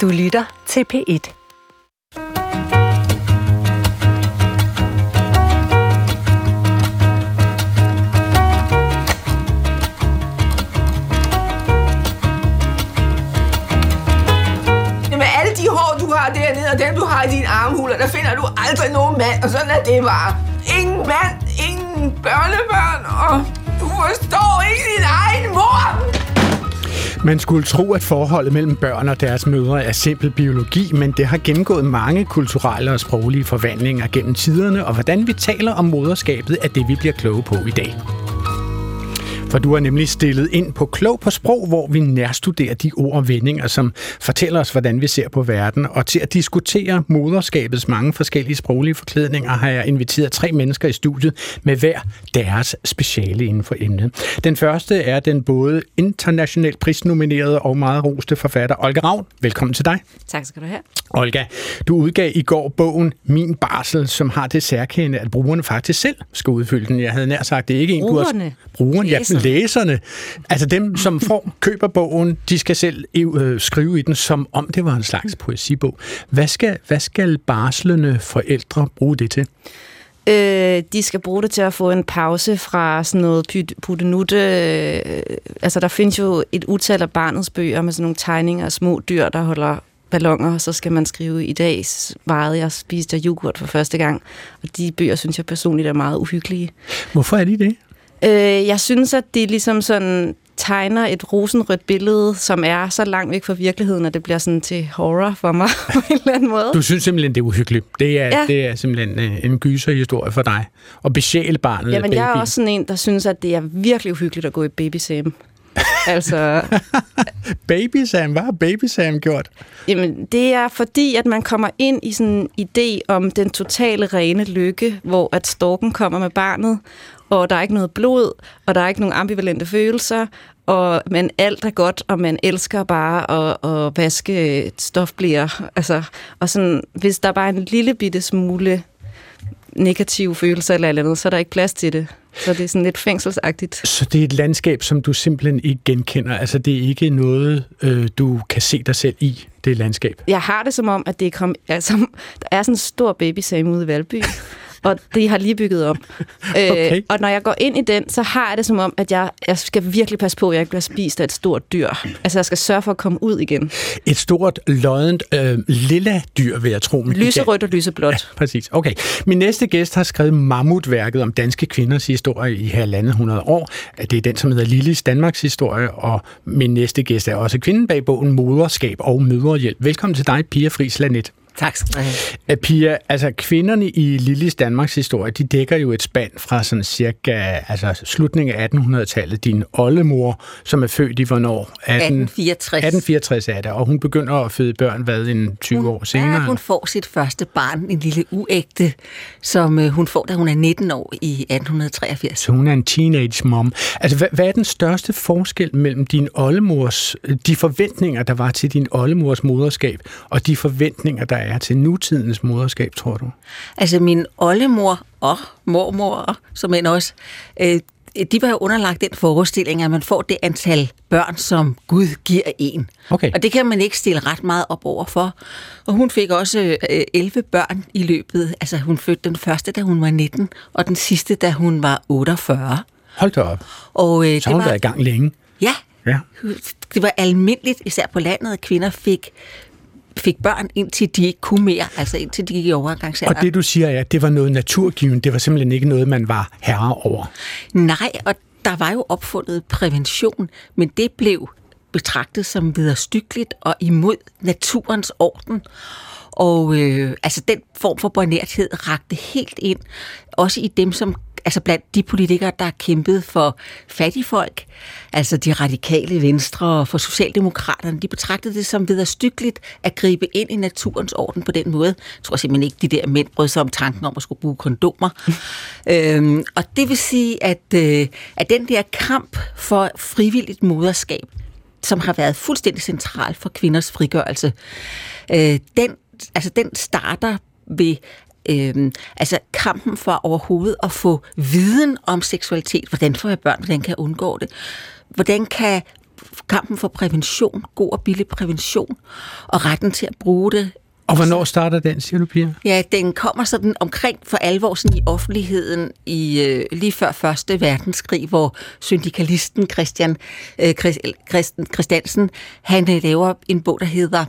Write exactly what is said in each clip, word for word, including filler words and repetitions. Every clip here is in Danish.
Du lytter til P et. Dernede, og dem du har i dine armhuler, der finder du aldrig nogen mand, og sådan er det bare. Ingen mand, ingen børnebørn, og du forstår ikke din egen mor! Man skulle tro, at forholdet mellem børn og deres mødre er simpel biologi, men det har gennemgået mange kulturelle og sproglige forvandlinger gennem tiderne, og hvordan vi taler om moderskabet er det, vi bliver kloge på i dag. For du er nemlig stillet ind på Klog på Sprog, hvor vi nærstuderer de ord og vendinger, som fortæller os, hvordan vi ser på verden. Og til at diskutere moderskabets mange forskellige sproglige forklædninger, har jeg inviteret tre mennesker i studiet med hver deres speciale inden for emnet. Den første er den både internationalt prisnominerede og meget roste forfatter Olga Ravn. Velkommen til dig. Tak skal du have. Olga, du udgav i går bogen Min Barsel, som har det særkende, at brugerne faktisk selv skal udfylde den. Jeg havde nær sagt, det er ikke en, du har... Brugerne? Ja, læserne. Altså dem, som får køber bogen, de skal selv øh, skrive i den, som om det var en slags poesibog. Hvad skal, hvad skal barslende forældre bruge det til? Øh, de skal bruge det til at få en pause fra sådan noget puttenutte. Øh, altså der findes jo et utal af barnets bøger med sådan nogle tegninger af små dyr, der holder ballonger, og så skal man skrive, i dag varede jeg og spiste jeg yoghurt for første gang. Og de bøger, synes jeg personligt, er meget uhyggelige. Hvorfor er de det? Jeg synes, at de ligesom sådan tegner et rosenrødt billede, som er så langt væk fra virkeligheden, at det bliver sådan til horror for mig på en eller anden måde. Du synes simpelthen, det er uhyggeligt. Det er, ja. Det er simpelthen en gyserhistorie for dig. Og besjæle barnet. Jamen, jeg er også sådan en, der synes, at det er virkelig uhyggeligt at gå i Baby Sam. Altså... Baby Sam? Hvad har Baby Sam gjort? Jamen, det er fordi, at man kommer ind i sådan en idé om den totale rene lykke, hvor at storken kommer med barnet, og der er ikke noget blod, og der er ikke nogen ambivalente følelser, og men alt er godt, og man elsker bare at, at vaske stofblæer. Altså, og sådan, hvis der bare er en lille bitte smule negative følelser eller andet, så er der ikke plads til det. Så det er sådan lidt fængselsagtigt. Så det er et landskab, som du simpelthen ikke genkender? Altså, det er ikke noget, øh, du kan se dig selv i, det landskab? Jeg har det som om, at det kom, altså, der er sådan en stor babysam ude i Valby, og det har lige bygget om. Okay. Øh, og når jeg går ind i den, så har jeg det som om, at jeg, jeg skal virkelig passe på, at jeg ikke bliver spist af et stort dyr. Altså, jeg skal sørge for at komme ud igen. Et stort, loddent, øh, lilla dyr, vil jeg tro. Lyserødt og lyseblåt. Ja, præcis. Okay. Min næste gæst har skrevet mammutværket om danske kvinders historie i halvandet hundrede år. Det er den, som hedder Lillis Danmarks historie, og min næste gæst er også kvinden bag bogen Moderskab og Mødrehjælp. Velkommen til dig, Pia Fris Lanett. Tak skal du have. Pia, altså kvinderne i Lillis Danmarks historie, de dækker jo et spand fra sådan cirka altså slutningen af attenhundredetallet. Din oldemor, som er født i hvornår? atten fireogtres atten fireogtres er det, og hun begynder at føde børn, hvad, en tyve hun, år senere? Ja, hun får sit første barn, en lille uægte, som hun får, da hun er nitten år i atten treogfirs. Så hun er en teenage mom. Altså, hvad, hvad er den største forskel mellem din oldemors, de forventninger, der var til din oldemors moderskab, og de forventninger, der er til nutidens moderskab, tror du? Altså, min oldemor og mormor, og som end også, øh, de var jo underlagt den forestilling, at man får det antal børn, som Gud giver en. Okay. Og det kan man ikke stille ret meget op over for. Og hun fik også øh, elleve børn i løbet. Altså, hun fødte den første, da hun var nitten, og den sidste, da hun var otteogfyrre. Hold da op. Og, øh, Så hun var i gang længe. Ja. ja. Det var almindeligt, især på landet, at kvinder fik fik børn, indtil de ikke kunne mere, altså indtil de gik i overgangsalderen. Og det, du siger, ja, det var noget naturgivende, det var simpelthen ikke noget, man var herre over. Nej, og der var jo opfundet prævention, men det blev betragtet som vederstyggeligt og imod naturens orden. Og øh, altså den form for bornerthed rakte helt ind, også i dem, som altså blandt de politikere, der har kæmpet for fattigfolk, altså de radikale venstre og for socialdemokraterne, de betragtede det som vederstyggeligt at gribe ind i naturens orden på den måde. Jeg tror simpelthen ikke, de der mænd brød sig om tanken om at skulle bruge kondomer. øhm, og det vil sige, at, øh, at den der kamp for frivilligt moderskab, som har været fuldstændig central for kvinders frigørelse, øh, den, altså, den starter ved... Øhm, altså kampen for overhovedet at få viden om seksualitet. Hvordan får jeg børn? Hvordan kan jeg undgå det? Hvordan kan kampen for prævention, god og billig prævention, og retten til at bruge det. Og hvornår starter den, siger du, Pia? Ja, den kommer sådan omkring for alvor sådan i offentligheden i øh, lige før Første Verdenskrig, hvor syndikalisten Christian øh, Christen, Christensen, han laver en bog, der hedder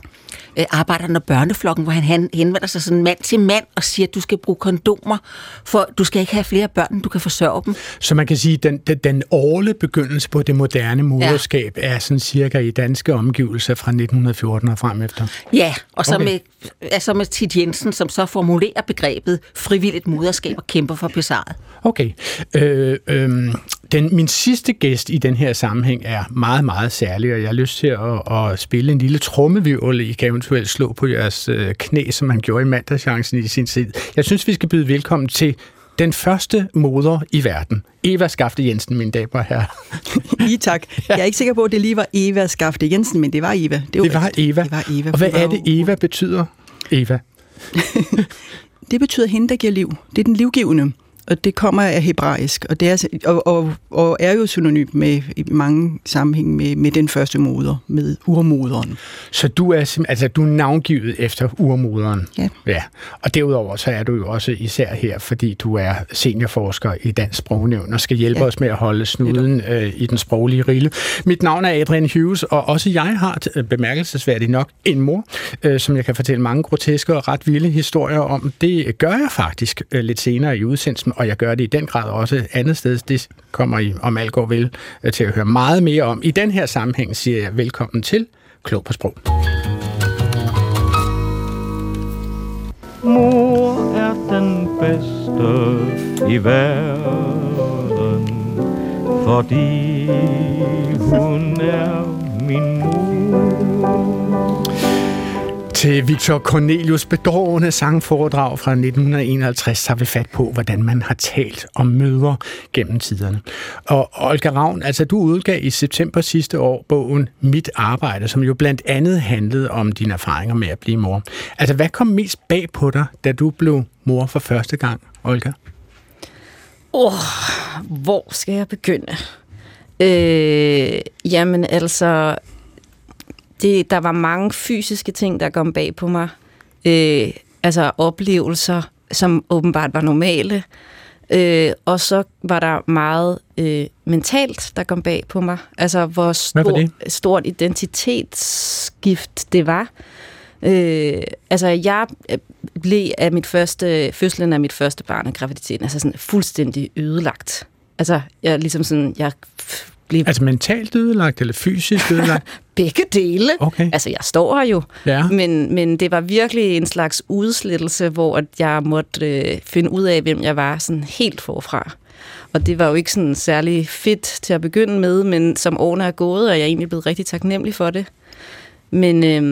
øh, Arbejderne og børneflokken, hvor han, han henvender sig sådan mand til mand og siger, at du skal bruge kondomer, for du skal ikke have flere børn, du kan forsørge dem. Så man kan sige, at den, den, den årlige begyndelse på det moderne moderskab, ja, er sådan cirka i danske omgivelser fra nitten fjorten og fremefter? Ja, og så okay. med... altså med Tit Jensen, som så formulerer begrebet frivilligt moderskab og kæmper for besejret. Okay. Øh, øh, den, min sidste gæst i den her sammenhæng er meget, meget særlig, og jeg har lyst til at, at spille en lille trommevivl. I kan eventuelt slå på jeres knæ, som man gjorde i mandagschancen i sin tid. Jeg synes, vi skal byde velkommen til den første moder i verden. Eva Skafte Jensen, mine damer og herrer. I tak. Jeg er ikke sikker på, at det lige var Eva Skafte Jensen, men det var Eva. Det, det, var, Eva. det var Eva. Og hvad er det, Eva betyder? Eva. Det betyder hende, der giver liv. Det er den livgivende, og det kommer af hebraisk, og, det er, og, og, og er jo synonym med i mange sammenhæng med, med den første moder, med urmoderen. Så du er, altså, du er navngivet efter urmoderen? Ja. Ja. Og derudover så er du jo også især her, fordi du er seniorforsker i Dansk Sprognævn og skal hjælpe, ja, os med at holde snuden øh, i den sproglige rille. Mit navn er Adrian Hughes, og også jeg har bemærkelsesværdigt nok en mor, øh, som jeg kan fortælle mange groteske og ret vilde historier om. Det gør jeg faktisk øh, lidt senere i udsendelsen, og jeg gør det i den grad også andet sted. Det kommer I, om alt går vel, til at høre meget mere om. I den her sammenhæng siger jeg velkommen til Klog på Sprog. Mor er den bedste i verden, fordi hun er min mor. Til Victor Cornelius' bedårende sangforedrag fra nitten enoghalvtreds tager vi fat på, hvordan man har talt om mødre gennem tiderne. Og Olga Ravn, altså du udgav i september sidste år bogen Mit Arbejde, som jo blandt andet handlede om dine erfaringer med at blive mor. Altså hvad kom mest bag på dig, da du blev mor for første gang, Olga? Åh, oh, hvor skal jeg begynde? Øh, jamen altså... Det, der var mange fysiske ting, der kom bag på mig. Øh, altså oplevelser, som åbenbart var normale. Øh, og så var der meget øh, mentalt, der kom bag på mig. Altså hvor stort, stort identitetsskift det var. Øh, altså jeg blev af mit første, fødslen af mit første barn af graviditeten, altså sådan fuldstændig ødelagt. Altså jeg ligesom sådan, jeg... Blive... Altså mentalt ødelagt eller fysisk ødelagt? Begge dele. Okay. Altså, jeg står her jo. Ja. Men, men det var virkelig en slags udslettelse, hvor jeg måtte øh, finde ud af, hvem jeg var sådan helt forfra. Og det var jo ikke sådan særlig fedt til at begynde med, men som årene er gået, og jeg er egentlig blevet rigtig taknemmelig for det. Men, øh,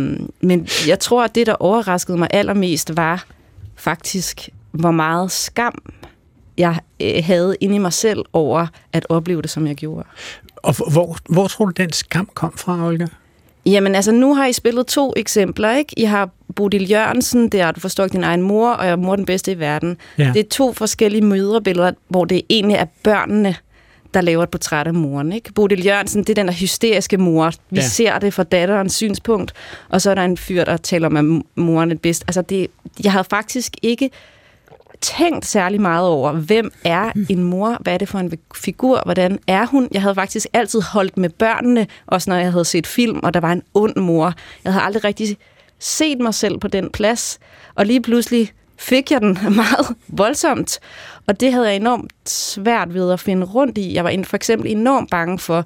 men jeg tror, at det, der overraskede mig allermest, var faktisk, hvor meget skam jeg havde inde i mig selv over at opleve det, som jeg gjorde. Og hvor, hvor tror du, den skam kom fra, Olga? Jamen altså, nu har I spillet to eksempler, ikke? I har Bodil Jørgensen, der Du forstår din egen mor, og jeg er mor den bedste i verden. Ja. Det er to forskellige mødrebilleder, hvor det egentlig er børnene, der laver et portræt af moren, ikke? Bodil Jørgensen, det er den der hysteriske mor. Vi, ja, ser det fra datterens synspunkt, og så er der en fyr, der taler om, at moren er bedst. Altså, det, jeg havde faktisk ikke... tænkt særlig meget over, hvem er en mor, hvad er det for en figur, hvordan er hun? Jeg havde faktisk altid holdt med børnene, også når jeg havde set film, og der var en ond mor. Jeg havde aldrig rigtig set mig selv på den plads, og lige pludselig fik jeg den meget voldsomt, og det havde jeg enormt svært ved at finde rundt i. Jeg var for eksempel enormt bange for,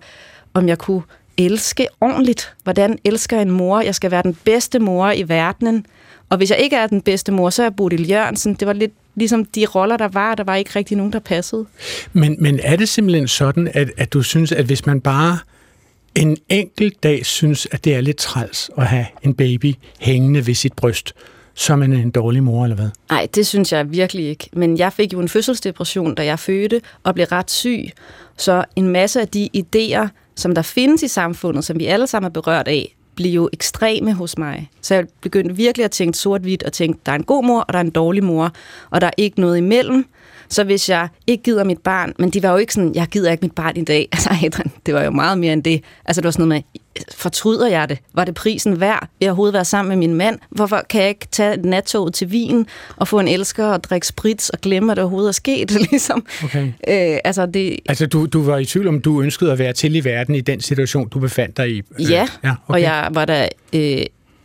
om jeg kunne elske ordentligt. Hvordan elsker en mor? Jeg skal være den bedste mor i verdenen. Og hvis jeg ikke er den bedste mor, så er jeg Bodil Jørgensen. Det var lidt ligesom de roller, der var, der var ikke rigtig nogen, der passede. Men, men er det simpelthen sådan, at, at du synes, at hvis man bare en enkelt dag synes, at det er lidt træls at have en baby hængende ved sit bryst, så er man en dårlig mor, eller hvad? Nej, det synes jeg virkelig ikke. Men jeg fik jo en fødselsdepression, da jeg fødte, og blev ret syg. Så en masse af de idéer, som der findes i samfundet, som vi alle sammen er berørt af, blev jo ekstreme hos mig. Så jeg begyndte virkelig at tænke sort-hvidt og tænke, der er en god mor, og der er en dårlig mor, og der er ikke noget imellem. Så hvis jeg ikke gider mit barn, men det var jo ikke sådan, jeg gider ikke mit barn i dag. Altså, Adrian, det var jo meget mere end det. Altså, det var sådan noget med, fortryder jeg det? Var det prisen værd? Vil jeg overhovedet være sammen med min mand? Hvorfor kan jeg ikke tage nattoget til Wien og få en elsker og drikke sprits og glemme, at det overhovedet er sket? Ligesom. Okay. Øh, altså, det... altså du, du var i tvivl om, du ønskede at være til i verden i den situation, du befandt dig i? Øh, ja, ja okay. Og jeg var der... Øh,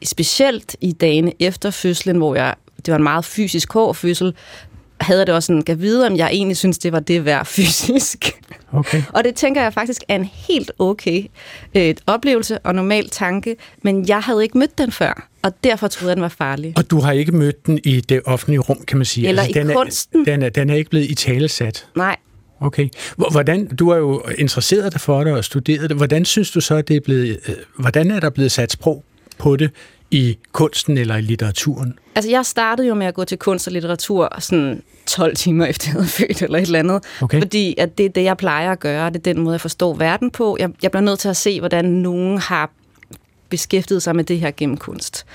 specielt i dagene efter fødslen, hvor jeg, det var en meget fysisk hård fødsel, havde jeg det også sådan, at jeg videre, om jeg egentlig synes, det var det værd fysisk. Okay. Og det tænker jeg faktisk er en helt okay øh, oplevelse og normal tanke, men jeg havde ikke mødt den før, og derfor troede jeg, den var farlig. Og du har ikke mødt den i det offentlige rum, kan man sige. Eller altså, i den kunsten. Er, den, er, den er ikke blevet i talesat. Nej. Okay. Hvordan, du er jo interesseret dig for det og studeret det. Hvordan synes du så, at det er blevet, øh, hvordan er der blevet sat sprog på det i kunsten eller i litteraturen? Altså, jeg startede jo med at gå til kunst og litteratur sådan tolv timer efter jeg havde født eller et eller andet. Okay. Fordi at det er det, jeg plejer at gøre. Det er den måde, jeg forstår verden på. Jeg, jeg bliver nødt til at se, hvordan nogen har beskæftiget sig med det her gennem kunst.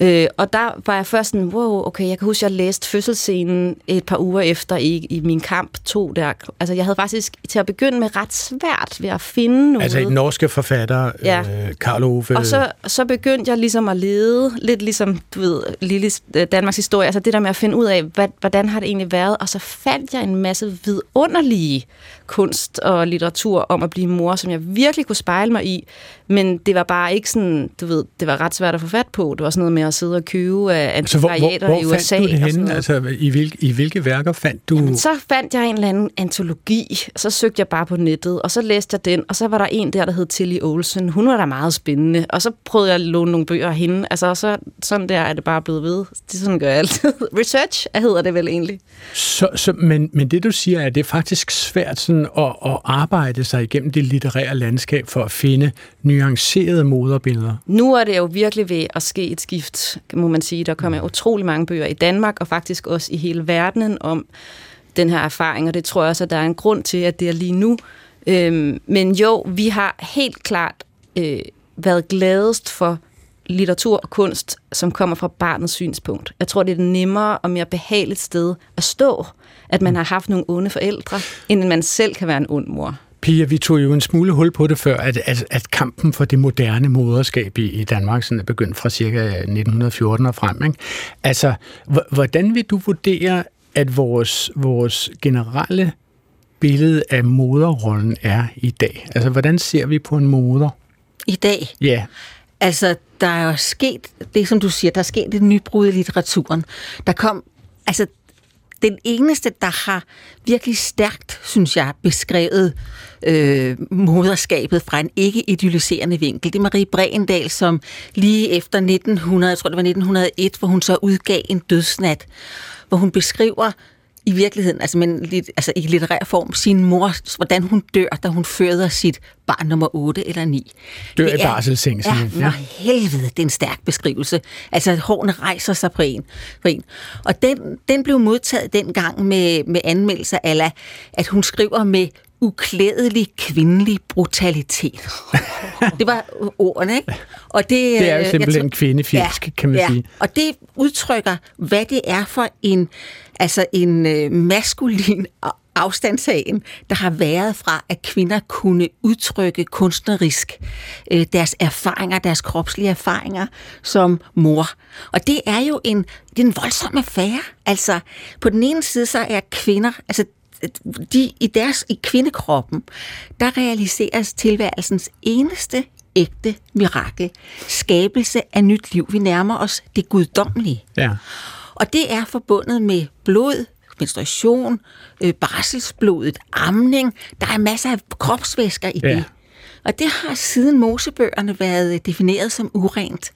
Øh, og der var jeg først sådan, wow, okay, jeg kan huske, jeg læste fødselsscenen et par uger efter i, i min kamp to der. Altså, jeg havde faktisk til at begynde med ret svært ved at finde noget. Altså, en norske forfatter, ja. øh, Karl Ove. Og så, så begyndte jeg ligesom at lede, lidt ligesom, du ved, lille Danmarks historie, altså det der med at finde ud af, hvad, hvordan har det egentlig været, og så fandt jeg en masse vidunderlige kunst og litteratur om at blive mor, som jeg virkelig kunne spejle mig i, men det var bare ikke sådan, du ved, det var ret svært at få fat på. Det var sådan noget med at sidde og købe antikvariater altså, i U S A. Hvor fandt du det henne? Altså, i, hvilke, I hvilke værker fandt du? Jamen, så fandt jeg en eller anden antologi, så søgte jeg bare på nettet, og så læste jeg den, og så var der en der, der hed Tilly Olsen. Hun var da meget spændende, og så prøvede jeg at låne nogle bøger af hende. Altså, så, sådan der er det bare blevet ved. Det sådan gør jeg altid. Research hedder det vel egentlig. Så, så, men, men det, du siger, er, at det er faktisk svært sådan at, at arbejde sig igennem det litterære landskab for at finde nuancerede moderbilleder. Nu er det jo virkelig ved at ske et skift, må man sige. Der kommer utrolig mange bøger i Danmark, og faktisk også i hele verdenen, om den her erfaring, og det tror jeg også, at der er en grund til, at det er lige nu. Øhm, men jo, vi har helt klart øh, været gladest for litteratur og kunst, som kommer fra barnets synspunkt. Jeg tror, det er et nemmere og mere behageligt sted at stå, at man har haft nogle onde forældre, end man selv kan være en ond mor. Pia, vi tog jo en smule hul på det før, at, at, at kampen for det moderne moderskab i, i Danmark sådan er begyndt fra ca. nitten fjorten og frem. Ikke? Altså, h- hvordan vil du vurdere, at vores, vores generelle billede af moderrollen er i dag? Altså, hvordan ser vi på en moder? I dag? Ja. Yeah. Altså, der er jo sket, det som du siger, der er sket et nybrud i litteraturen. Der kom, altså, den eneste, der har virkelig stærkt, synes jeg, beskrevet øh, moderskabet fra en ikke-idylliserende vinkel, det er Marie Bregendahl, som lige efter nitten hundrede, jeg tror det var nitten hundrede og en, hvor hun så udgav en dødsnat, hvor hun beskriver i virkeligheden, altså, men, altså i litterær form, sin mor, hvordan hun dør, da hun føder sit barn nummer otte eller ni. Dør i barselseng. Ja, ja. Helvede, det er en stærk beskrivelse. Altså, hårene rejser sig på en. På en. Og den, den blev modtaget dengang med, med anmeldelser ala, at hun skriver med uklædelig kvindelig brutalitet. Det var ordene, ikke? Og det, det er jo simpelthen tror, kvindefjendsk, ja, kan man ja. sige. Og det udtrykker, hvad det er for en, altså en øh, maskulin afstandtagen, der har været fra, at kvinder kunne udtrykke kunstnerisk øh, deres erfaringer, deres kropslige erfaringer som mor. Og det er jo en, det er en voldsom affære. Altså, på den ene side, så er kvinder, altså de, i, deres, i kvindekroppen, der realiseres tilværelsens eneste ægte mirakel. Skabelse af nyt liv. Vi nærmer os det guddommelige. Ja. Og det er forbundet med blod, menstruation, øh, barselsblodet, amning. Der er masser af kropsvæsker i det. Ja. Og det har siden Mosebøgerne været defineret som urent.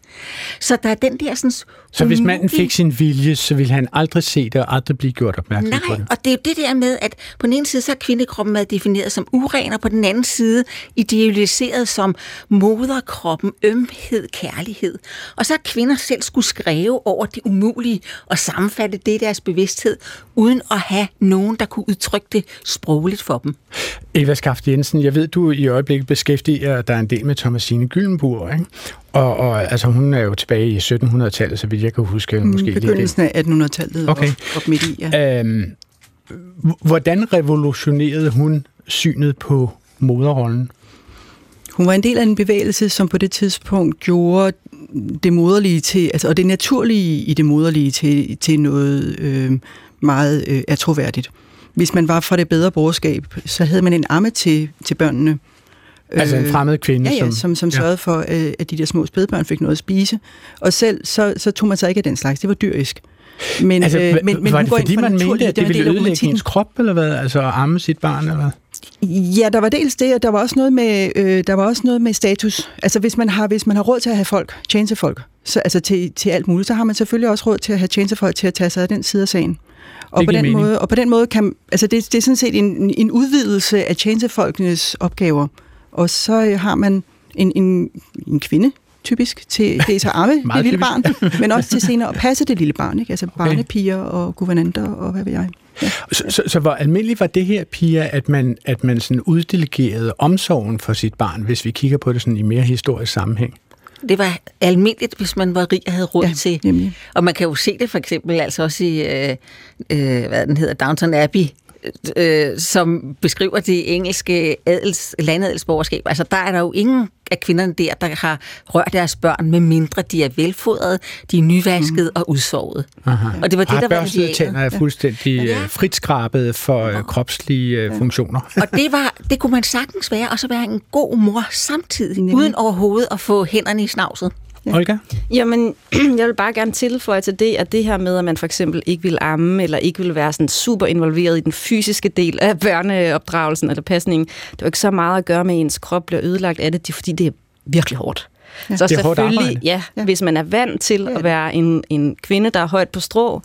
Så der er den der sådan... Så hvis manden fik sin vilje, så ville han aldrig se det og aldrig blive gjort opmærksom Nej, på det? Nej, og det er jo det der med, at på den ene side, så er kvindekroppen været defineret som uren, og på den anden side idealiseret som moderkroppen, ømhed, kærlighed. Og så har kvinder selv skulle skrive over det umulige og sammenfatte det i deres bevidsthed, uden at have nogen, der kunne udtrykke det sprogligt for dem. Eva Skafte Jensen, jeg ved, du i øjeblikket beskæftiger dig en del med Thomasine Gyllembourg, ikke? Og, og altså, hun er jo tilbage i sytten hundrede-tallet, så vidt jeg kan huske. Måske begyndelsen af atten hundrede-tallet, okay. op, op midt i, ja. Øhm, Hvordan revolutionerede hun synet på moderrollen? Hun var en del af en bevægelse, som på det tidspunkt gjorde det moderlige til, altså, og det naturlige i det moderlige til, til noget øh, meget øh, attråværdigt. Hvis man var fra det bedre borgerskab, så havde man en amme til, til børnene. Altså en fremmed kvinde? Øh, ja, ja, som, som sørgede ja. for, øh, at de der små spædbørn fik noget at spise. Og selv, så, så tog man sig ikke af den slags. Det var dyrisk. Men, altså, øh, men, men var det fordi, man mente, at det ville ødelægge hendes krop, eller hvad? Altså at amme sit barn, eller hvad? Ja, der var dels det, og der var også noget med, øh, der var også noget med status. Altså hvis man har, hvis man har råd til at have folk, tjenestefolk, så, altså til, til alt muligt, så har man selvfølgelig også råd til at have tjenestefolk til at tage sig af den side af sagen. Og på, den måde, og på den måde kan, altså det, det er sådan set en, en udvidelse af tjenestefolkenes opgaver. Og så har man en, en, en kvinde, typisk, til det at arme det lille barn, men også til senere at passe det lille barn, ikke? Altså okay. Barnepiger og guvernanter og hvad ved jeg. Ja. Så, så, så hvor almindeligt var det her, Pia, at man, at man sådan uddelegerede omsorgen for sit barn, hvis vi kigger på det sådan i mere historisk sammenhæng? Det var almindeligt, hvis man var rig og havde råd ja, til. Nemlig. Og man kan jo se det for eksempel altså også i, øh, øh, hvad den hedder, Downton Abbey, øh, som beskriver det engelske adels, landadelsborgerskab. Altså der er der jo ingen af kvinderne der, der har rørt deres børn, med mindre de er velfodrede, de er nyvaskede mm. og udsovet. Aha. Og det var det, der var børstede tænder er fuldstændig ja. frit skrabet for ja. kropslige ja. funktioner. Og det, var, det kunne man sagtens være, og så være en god mor samtidig, mm. uden overhovedet at få hænderne i snavset. Ja. Olga? Jamen, jeg vil bare gerne tilføje til det, at det her med, at man for eksempel ikke vil amme, eller ikke vil være sådan super involveret i den fysiske del af børneopdragelsen eller pasningen, det var ikke så meget at gøre med, ens krop bliver ødelagt af det, det er, fordi det er virkelig hårdt. Ja. Så det er selvfølgelig, ja, ja, hvis man er vant til at være en, en kvinde, der er højt på strå,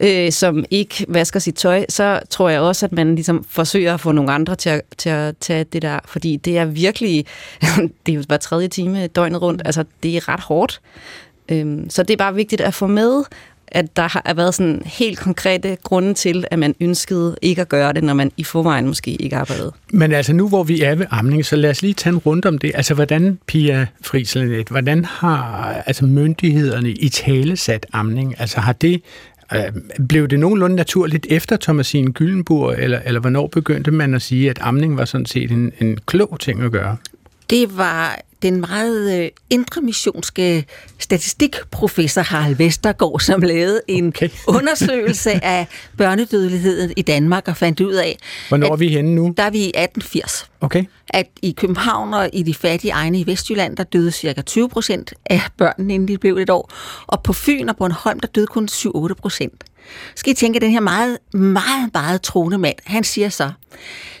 øh, som ikke vasker sit tøj, så tror jeg også, at man ligesom forsøger at få nogle andre til at, til at tage det der, fordi det er virkelig, det er jo bare tredje time døgnet rundt, altså det er ret hårdt. Øh, så det er bare vigtigt at få med, at der har været sådan helt konkrete grunde til, at man ønskede ikke at gøre det, når man i forvejen måske ikke arbejdede. Men altså nu, hvor vi er ved amning, så lad os lige tage en runde om det. Altså hvordan, Pia Fris Lanett, hvordan har altså, myndighederne i tale sat amning? Altså har det, øh, blev det nogenlunde naturligt efter Thomasine Gyllembourg, eller, eller hvornår begyndte man at sige, at amning var sådan set en, en klog ting at gøre? Det var den meget intramissionske statistikprofessor Harald Vestergaard, som lavede en okay. undersøgelse af børnedødeligheden i Danmark og fandt ud af... Hvornår er vi henne nu? Der er vi i atten firs. Okay. At i København og i de fattige egne i Vestjylland, der døde cirka tyve procent af børnene, inden de blev et år. Og på Fyn og Bornholm, der døde kun syv til otte procent. Skal I tænke, at den her meget, meget, meget troende mand, han siger så,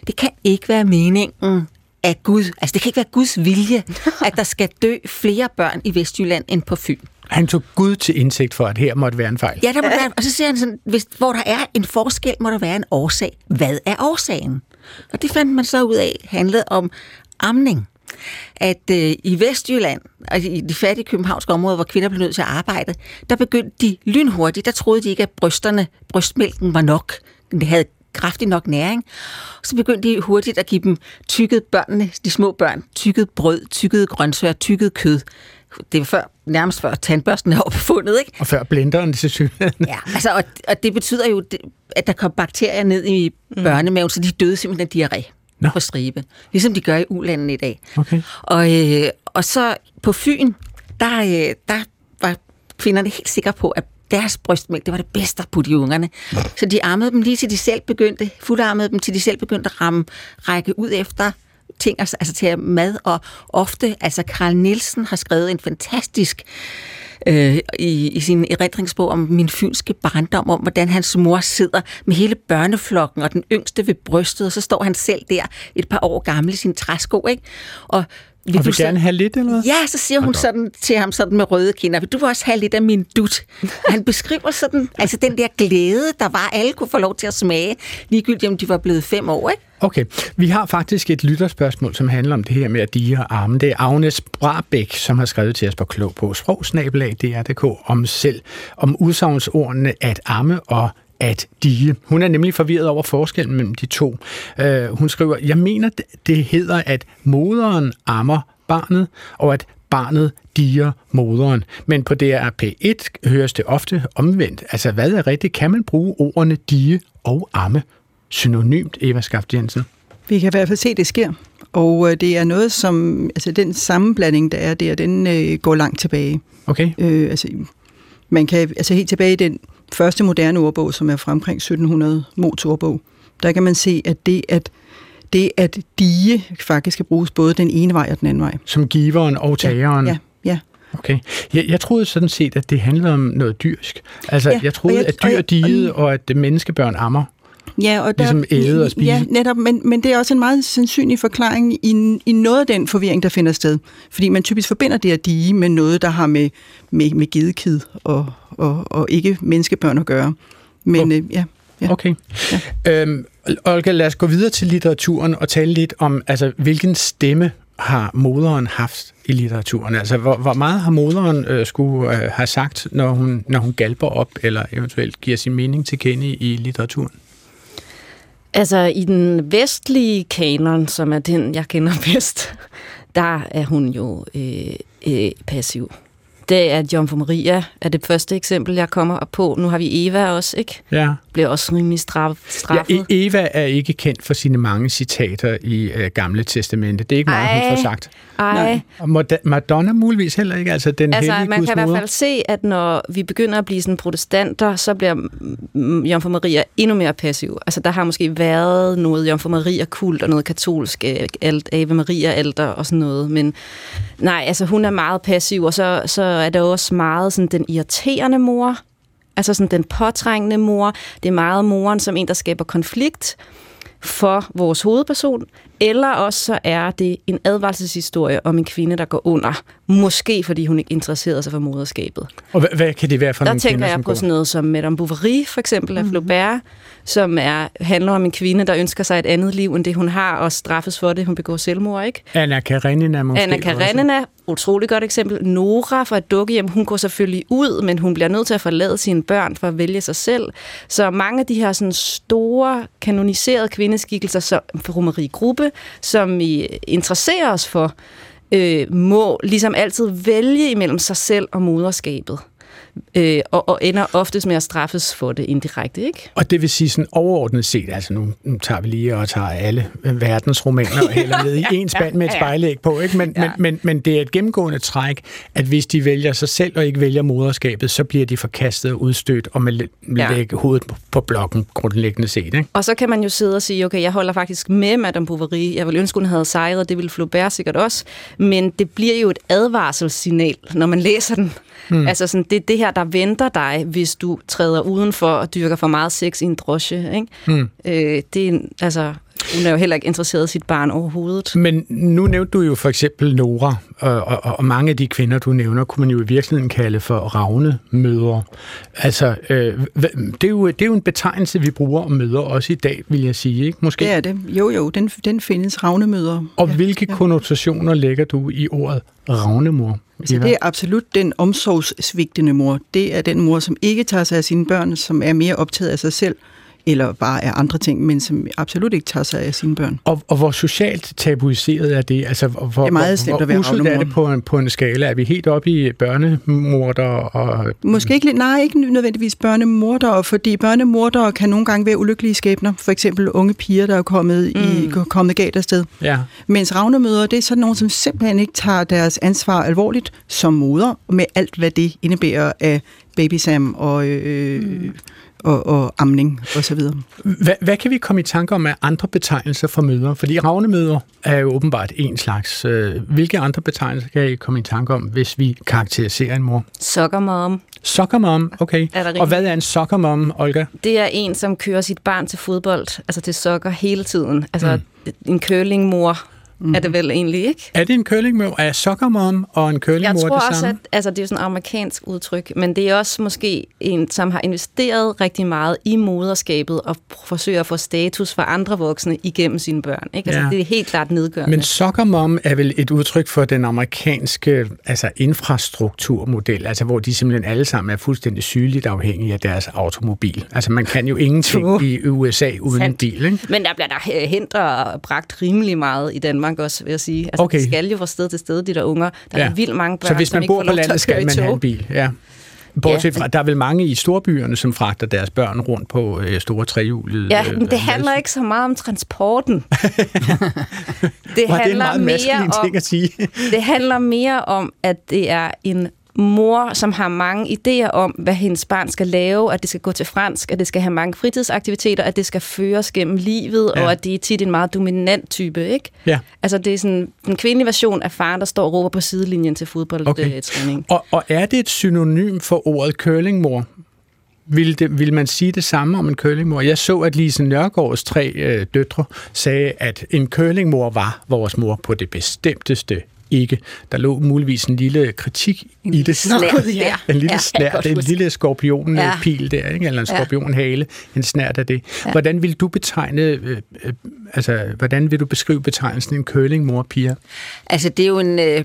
det kan ikke være meningen... af Gud. Altså, det kan ikke være Guds vilje, at der skal dø flere børn i Vestjylland end på Fyn. Han tog Gud til indsigt for, at her måtte være en fejl. Ja, der må være, og så siger han sådan, hvis, hvor der er en forskel, må der være en årsag. Hvad er årsagen? Og det fandt man så ud af, handlede om amning. At øh, i Vestjylland, og i de fattige københavnske områder, hvor kvinder blev nødt til at arbejde, der begyndte de lynhurtigt, der troede de ikke, at brysterne, brystmælken var nok. Det havde kraftig nok næring, så begyndte de hurtigt at give dem tykket børnene, de små børn, tykket brød, tykket grøntsager, tykket kød. Det var før, nærmest før tandbørsten er opfundet, ikke? Og før blenderen, det synes jeg. Ja, altså, og, og det betyder jo, at der kom bakterier ned i børnemaven, mm. så de døde simpelthen af diarré no. på stribe. Ligesom de gør i ulandene i dag. Okay. Og, øh, og så på Fyn, der, øh, der var kvinderne helt sikre på, at deres brystmælk, det var det bedste at putte i ungerne. Så de ammede dem lige til de selv begyndte, fuldarmede dem til de selv begyndte at ramme, række ud efter ting, altså til mad, og ofte, altså Carl Nielsen har skrevet en fantastisk, øh, i, i sin erindringsbog om min fynske barndom, om hvordan hans mor sidder med hele børneflokken, og den yngste ved brystet, og så står han selv der, et par år gammel i sin træsko, ikke? Og Vil og vil du gerne have lidt, eller hvad? Ja, så siger hun sådan til ham sådan med røde kinder, vil du også have lidt af min dut? Han beskriver sådan, altså den der glæde, der var, alle kunne få lov til at smage, ligegyldigt om de var blevet fem år, ikke? Okay, vi har faktisk et lytterspørgsmål, som handler om det her med at digre armen. Det er Agnes Brabæk, som har skrevet til os på Klog på Sprog, snabelag D R punktum D K, om selv, om udsagnsordene at amme og at dige. Hun er nemlig forvirret over forskellen mellem de to. Uh, hun skriver, jeg mener, det hedder, at moderen ammer barnet, og at barnet diger moderen. Men på D R P et høres det ofte omvendt. Altså, hvad er rigtigt? Kan man bruge ordene dige og amme? synonymt Eva Skafte Jensen? Vi kan i hvert fald se, at det sker. Og det er noget, som... Altså, den sammenblanding, der er der, den øh, går langt tilbage. Okay. Øh, altså, man kan... Altså, helt tilbage i den første moderne ordbog, som er fremkring sytten hundrede, Mots ordbog, der kan man se, at det at, det at dige faktisk skal bruges både den ene vej og den anden vej. Som giveren og tageren? Ja, ja. ja. Okay. Jeg, jeg troede sådan set, at det handlede om noget dyrsk. Altså, ja, jeg troede, jeg, at dyr og jeg, digede, og at menneskebørn ammer. Ja, og der, ligesom æde og spise. Ja, netop, men, men det er også en meget sandsynlig forklaring i, i noget af den forvirring, der finder sted. Fordi man typisk forbinder det at dige med noget, der har med, med, med gedekid og, og, og ikke menneskebørn at gøre. Men oh. øh, ja. ja. Okay. Ja. Øhm, Olga, lad os gå videre til litteraturen og tale lidt om, altså, hvilken stemme har moderen haft i litteraturen? Altså, hvor, hvor meget har moderen øh, skulle øh, have sagt, når hun, når hun galper op, eller eventuelt giver sin mening til kende i litteraturen? Altså, i den vestlige kanon, som er den, jeg kender bedst, der er hun jo øh, øh, passiv. Det er Jomfru Maria, er det første eksempel, jeg kommer op på. Nu har vi Eva også, ikke? Ja. Bliver også rimelig straffet. Ja, Eva er ikke kendt for sine mange citater i øh, Gamle Testamente. Det er ikke meget, ej, hun får sagt. Ej. Madonna muligvis heller ikke, altså den altså, hellige Guds moder. Man kan i hvert fald se, at når vi begynder at blive sådan protestanter, så bliver Jomfru Maria endnu mere passiv. Altså, der har måske været noget Jomfru Maria-kult og noget katolsk Ave Maria-alter og sådan noget, men nej, altså hun er meget passiv, og så, så er der også meget sådan den irriterende mor, altså sådan den påtrængende mor. Det er meget moren som en, der skaber konflikt for vores hovedperson, eller også så er det en advarselshistorie om en kvinde, der går under, måske fordi hun ikke interesserede sig for moderskabet. Og hvad, hvad kan det være for en kvinde, som går? Der tænker jeg på sådan noget som Madame Bovary, for eksempel, af mm-hmm. Flaubert, som er, handler om en kvinde, der ønsker sig et andet liv, end det hun har, og straffes for det, hun begår selvmord, ikke? Anna Karenina måske. Anna Karenina, også. Utrolig godt eksempel. Nora fra et dukkehjem, hun går selvfølgelig ud, men hun bliver nødt til at forlade sine børn for at vælge sig selv. Så mange af de her sådan store, kanoniserede kvindeskikkelser, som Romerie Gruppe, som I interesserer os for, øh, må ligesom altid vælge imellem sig selv og moderskabet. Øh, og, og ender oftest med at straffes for det indirekte, ikke? Og det vil sige sådan overordnet set, altså nu, nu tager vi lige og tager alle verdens romaner og hælder ned i en spand med et spejlæg på, ikke? Men, ja. men, men, men det er et gennemgående træk, at hvis de vælger sig selv og ikke vælger moderskabet, så bliver de forkastet og udstødt, og man lægger ja. hovedet på blokken grundlæggende set, ikke? Og så kan man jo sidde og sige, okay, jeg holder faktisk med Madame Bovary, jeg ville ønske, hun havde sejret, det ville Flaubert sikkert også, men det bliver jo et advarselssignal, når man læser den. Mm. Altså sådan, det er det her, der venter dig, hvis du træder udenfor og dyrker for meget sex i en drosje, ikke? Mm. Øh, det er, altså, hun er jo heller ikke interesseret i sit barn overhovedet. Men nu nævnte du jo for eksempel Nora, og, og, og mange af de kvinder, du nævner, kunne man jo i virkeligheden kalde for ravnemødre. Altså, øh, det, er jo, det er jo en betegnelse, vi bruger om mødre også i dag, vil jeg sige, ikke? Måske? Det er det. Jo, jo, den, den findes, ravnemødre. Og ja, hvilke ja. konnotationer lægger du i ordet ravnemor? Så det er absolut den omsorgssvigtende mor. Det er den mor, som ikke tager sig af sine børn, som er mere optaget af sig selv, eller bare af andre ting, men som absolut ikke tager sig af sine børn. Og, og hvor socialt tabuiseret er det? Altså, hvor, det er meget slemt at være ravnemor. Hvor er det på en, på en skala? Er vi helt oppe i børnemorder? Og... Måske ikke, nej, ikke nødvendigvis børnemorder, fordi børnemorder kan nogle gange være ulykkelige skæbner. For eksempel unge piger, der er kommet, mm. i, kommet galt afsted. Ja. Mens ravnemødre, det er sådan nogen, som simpelthen ikke tager deres ansvar alvorligt som moder, med alt, hvad det indebærer af babysam og... Øh, mm. Og, og amning og så videre. Hvad, hvad kan vi komme i tanke om af andre betegnelser for mødre? Fordi ravnemødre er jo åbenbart en slags. Øh, hvilke andre betegnelser kan I komme i tanke om, hvis vi karakteriserer en mor? Sockermom. Sockermom, okay. Og hvad er en sockermom, Olga? Det er en, som kører sit barn til fodbold, altså til sokker hele tiden. Altså mm. en curlingmor. Mm. Er det vel egentlig ikke? Er det en curlingmor? Er sockermom og en curlingmor det samme? Jeg tror også, at altså, det er sådan et amerikansk udtryk, men det er også måske en, som har investeret rigtig meget i moderskabet og forsøger at få status for andre voksne igennem sine børn. Ikke? Altså, ja. Det er helt klart nedgørende. Men sockermom er vel et udtryk for den amerikanske altså, infrastrukturmodel, altså, hvor de simpelthen alle sammen er fuldstændig sygeligt afhængige af deres automobil. Altså, man kan jo ingenting uh. i U S A uden Sandt. En bil, ikke? Men der bliver der henter og bragt rimelig meget i Danmark. Også, vil jeg sige. Altså, okay. De skal jo fra sted til sted, de der unger. Der ja. er vildt mange børn, som ikke får lov til at køre i tog. Så hvis man bor på landet, skal man have en bil, ja. Bortset fra, der er vel mange i storbyerne, som fragter deres børn rundt på øh, store trehjulede. Ja, men det handler ikke så meget om transporten. det, Hvor, handler det, er meget mere om, ting at sige. det handler mere om, at det er en mor, som har mange idéer om, hvad hendes barn skal lave, at det skal gå til fransk, at det skal have mange fritidsaktiviteter, at det skal føres gennem livet, ja. og at det er tit en meget dominant type, ikke? Ja. Altså, det er sådan en kvindelig version af faren, der står og råber på sidelinjen til fodboldtræning. Okay. Og, og er det et synonym for ordet curlingmor? Vil, det, vil man sige det samme om en curlingmor? Jeg så, at Lise Nørgaards tre øh, døtre sagde, at en curlingmor var vores mor på det bestemteste ikke. Der lå muligvis en lille kritik en i det. Snært, ja. En lille ja, snært, en lille skorpionpil ja. der, ikke? Eller en skorpionhale, en snært af det. Ja. Hvordan vil du betegne, øh, øh, altså, hvordan vil du beskrive betegnelsen en curlingmor, Pia? Altså, det er jo en... Øh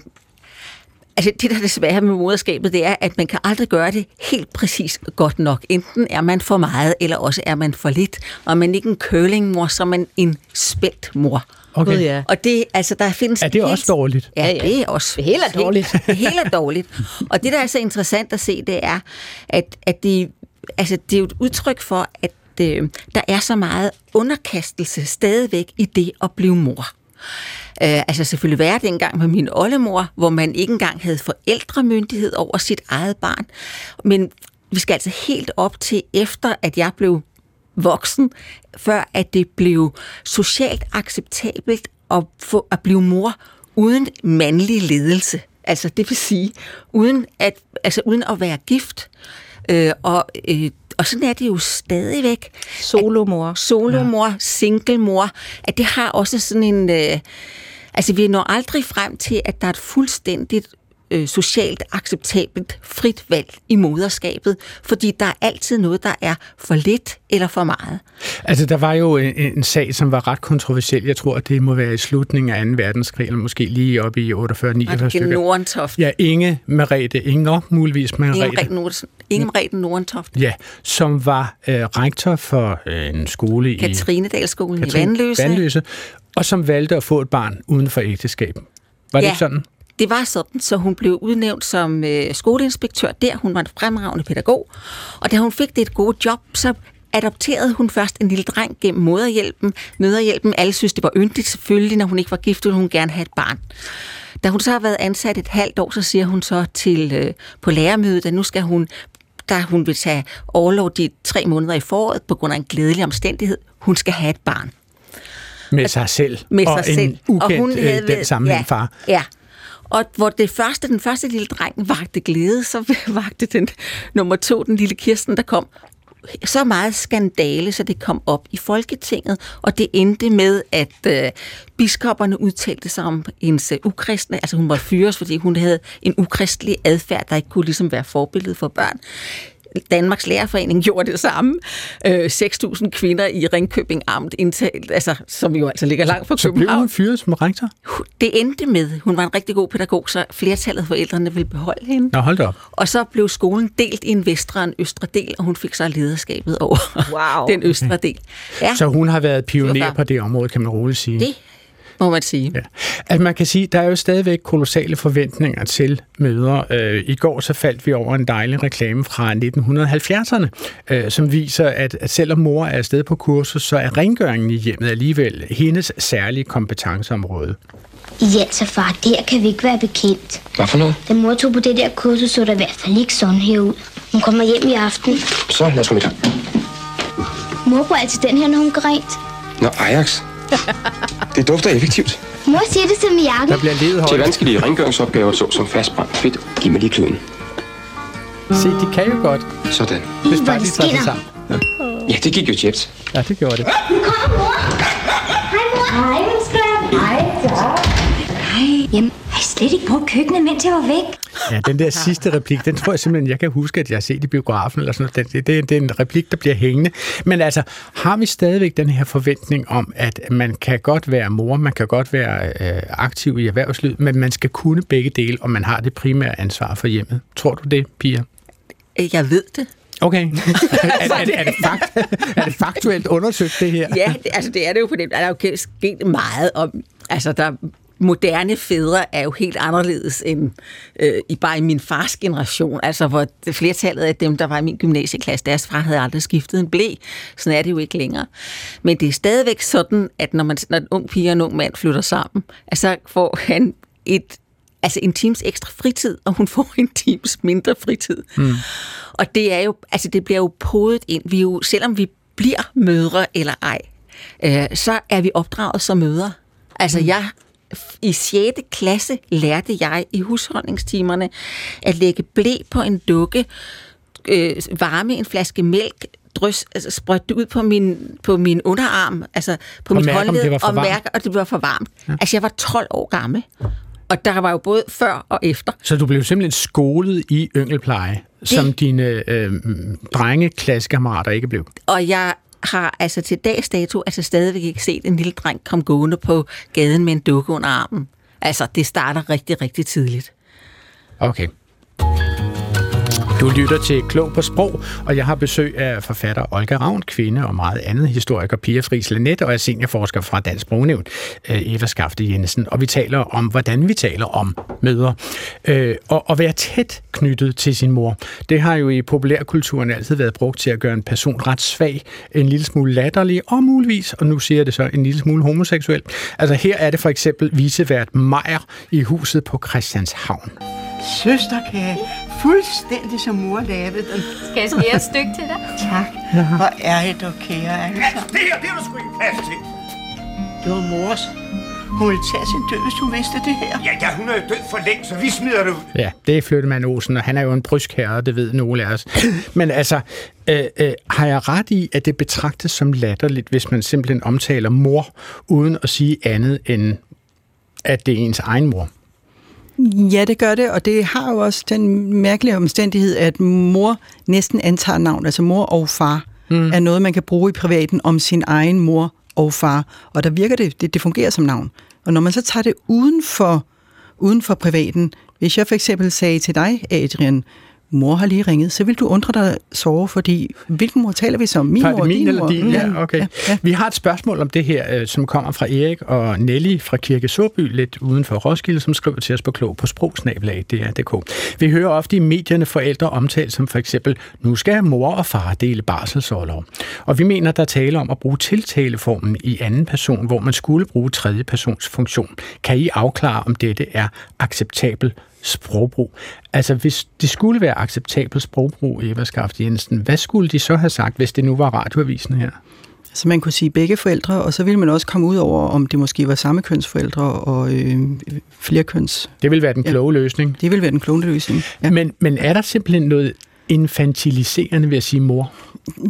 Altså det, der desværre med moderskabet, det er, at man kan aldrig gøre det helt præcis godt nok. Enten er man for meget, eller også er man for lidt. Og man er ikke en curlingmor, så er man en spæltmor. Okay. Ja. Og det, altså, der findes... Er det helt... også dårligt? Ja, det er også... Det hele er dårligt. Det hele er dårligt. Og det, der er så interessant at se, det er, at, at det, altså, det er jo et udtryk for, at øh, der er så meget underkastelse stadigvæk i det at blive mor. Uh, altså selvfølgelig var det engang med min oldemor, hvor man ikke engang havde forældremyndighed over sit eget barn. Men vi skal altså helt op til efter, at jeg blev voksen, før at det blev socialt acceptabelt at, få, at blive mor uden mandlig ledelse. Altså det vil sige, uden at, altså uden at være gift. Uh, og... Uh, Og sådan er det jo stadigvæk. Solomor. Solomor, singlemor. At det har også sådan en... Øh, altså, vi når aldrig frem til, at der er et fuldstændigt øh, socialt acceptabelt frit valg i moderskabet, fordi der er altid noget, der er for lidt eller for meget. Altså, der var jo en, en sag, som var ret kontroversiel. Jeg tror, at det må være i slutningen af anden verdenskrig, eller måske lige oppe i otteogfyrre niogfyrre stykker. Nordentoft. Ja, Inge Merete, Inger, muligvis Merete. Inge Merete Nordentoft. Ja, som var øh, rektor for øh, en skole i... Katrinedalskolen i Vanløse. Vanløse. Og som valgte at få et barn uden for ægteskabet. Var ja. det ikke sådan? Det var sådan, så hun blev udnævnt som øh, skoleinspektør der. Hun var en fremragende pædagog. Og da hun fik det et gode job, så adopterede hun først en lille dreng gennem moderhjælpen. Møderhjælpen, alle synes, det var yndigt selvfølgelig, når hun ikke var gift, ville hun gerne have et barn. Da hun så har været ansat et halvt år, så siger hun så til øh, på lærermødet, at nu skal hun... der hun vil tage overlov de tre måneder i foråret på grund af en glædelig omstændighed. Hun skal have et barn. Med sig selv. Med sig og selv. En ukendt øh, den sammenhæng ja, far. Ja. Og hvor det første, den første lille dreng vagte glæde, så vagte den nummer to, den lille Kirsten, der kom. Så meget skandale, så det kom op i Folketinget, og det endte med, at øh, biskopperne udtalte sig om hendes øh, ukristne, altså hun var fyres, fordi hun havde en ukristelig adfærd, der ikke kunne ligesom være forbillede for børn. Danmarks Lærerforening gjorde det samme. Øh, seks tusind kvinder i Ringkøbing Amt indtalt, altså, som jo altså ligger langt fra København. Så blev hun fyret som rektor? Det endte med, hun var en rigtig god pædagog, så flertallet af forældrene ville beholde hende. Nå, hold da op. Og så blev skolen delt i en vestre og en østre del, og hun fik så lederskabet over wow. den østre okay. del. Ja. Så hun har været pioner på det område, kan man roligt sige. Det må man sige. Ja. Altså man kan sige, der er jo stadigvæk kolossale forventninger til møder. Øh, I går så faldt vi over en dejlig reklame fra nitten halvfjerdserne, øh, som viser, at, at selvom mor er afsted på kursus, så er rengøringen i hjemmet alligevel hendes særlige kompetenceområde. Ja, altså far, der kan vi ikke være bekendt. Hvad for noget? Da mor tog på det der kursus, så der i hvert fald ikke sådan her ud. Hun kommer hjem i aften. Så, lad os komme i gang. Mor bruger altid den her, når hun grint. Nå, Ajax. Det dufter effektivt. Mor siger det som i jakken. Der bliver ledet højt. Til vanskelige rengøringsopgaver, så som fastbrændt fedt. Giv mig lige kløden. Se, de kan jo godt. Sådan. Hvis bare de tager det sammen. Ja. Ja, det gik jo tjept. Ja, det gjorde det. Nu kommer mor. Hej, mor. Hej, min skat. Hej, tak. Hej. Jamen, har I slet ikke brugt køkkenet, mens jeg var væk? Ja, den der sidste replik, den tror jeg simpelthen, jeg kan huske, at jeg har set i biografen eller sådan noget. Det, det, det er en replik, der bliver hængende. Men altså, har vi stadigvæk den her forventning om, at man kan godt være mor, man kan godt være øh, aktiv i erhvervslivet, men man skal kunne begge dele, og man har det primære ansvar for hjemmet. Tror du det, Pia? Jeg ved det. Okay. er, er, er, det fakt, er det faktuelt undersøgt, det her? Ja, det, altså det er det jo på den. Der er jo sket meget om, altså der moderne fædre er jo helt anderledes end øh, i bare i min fars generation, altså hvor flertallet af dem, der var i min gymnasieklasse, deres far havde aldrig skiftet en ble. Sådan er det jo ikke længere. Men det er stadigvæk sådan, at når, man, når en ung pige og en ung mand flytter sammen, at så får han et, altså en times ekstra fritid, og hun får en times mindre fritid. Mm. Og det er jo, altså det bliver jo podet ind. Vi jo, selvom vi bliver mødre eller ej, øh, så er vi opdraget som mødre. Altså mm. jeg I sjette klasse lærte jeg i husholdningstimerne at lægge ble på en dukke, øh, varme en flaske mælk, drys, altså sprøjte ud på min, på min underarm, altså på og mit håndled, og mærke, at det var for varmt. Ja. Altså, jeg var tolv år gammel, og der var jo både før og efter. Så du blev simpelthen skolet i yngelpleje, det, som dine øh, drenge-klassekammerater ikke blev? Og jeg har altså til dags dato altså stadigvæk ikke set en lille dreng komme gående på gaden med en dukke under armen. Altså, det starter rigtig, rigtig tidligt. Okay. Du lytter til Klog på Sprog, og jeg har besøg af forfatter Olga Ravn, kvinde og meget andet, historiker Pia Fris Lanett, og er seniorforsker fra Dansk Sprognævn, Eva Skafte Jensen. Og vi taler om, hvordan vi taler om mødre. Øh, og at være tæt knyttet til sin mor, det har jo i populærkulturen altid været brugt til at gøre en person ret svag, en lille smule latterlig og muligvis, og nu siger det så, en lille smule homoseksuel. Altså her er det for eksempel vicevært Meyer i Huset på Christianshavn. Søsterkage, fuldstændig som mor lavede den. Skal jeg skære et stykke til dig? Tak. Hvor er I dog kære, altså. Det her, det var sgu ikke plads til. Det var mors. Hun ville tage sin død, hvis hun vidste det her. Ja, ja, hun er jo død for længe, så vi smider det ud. Ja, det er Flyttemand Olsen, og han er jo en brysk herre, det ved nogle af os. Men altså, øh, øh, har jeg ret i, at det betragtes som latterligt, hvis man simpelthen omtaler mor, uden at sige andet end, at det er ens egen mor? Ja, det gør det, og det har jo også den mærkelige omstændighed, at mor næsten antager navn, altså mor og far, mm. er noget, man kan bruge i privaten om sin egen mor og far, og der virker det, det, det fungerer som navn. Og når man så tager det uden for, uden for privaten, hvis jeg for eksempel sagde til dig, Adrian, mor har lige ringet, så vil du undre dig sorge, fordi hvilken mor taler vi som? Min mor, min din eller mor? Din? Ja, okay. Ja, ja. Vi har et spørgsmål om det her, som kommer fra Erik og Nelly fra Kirke Såby, lidt uden for Roskilde, som skriver til os på Klog på Sprog, snabel-a D R punktum d k. Vi hører ofte i medierne forældre omtalt som for eksempel, nu skal mor og far dele barselsorlov. Og vi mener, der taler om at bruge tiltaleformen i anden person, hvor man skulle bruge tredje persons funktion. Kan I afklare, om dette er acceptabelt sprogbrug? Altså, hvis det skulle være acceptabelt sprogbrug, Eva Skafte Jensen, hvad skulle de så have sagt, hvis det nu var radioavisen her? Så man kunne sige begge forældre, og så ville man også komme ud over, om det måske var samme kønsforældre og øh, flere køns. Det ville være den kloge ja. løsning. Det ville være den kloge løsning, ja. Men, men er der simpelthen noget infantiliserende ved at sige mor?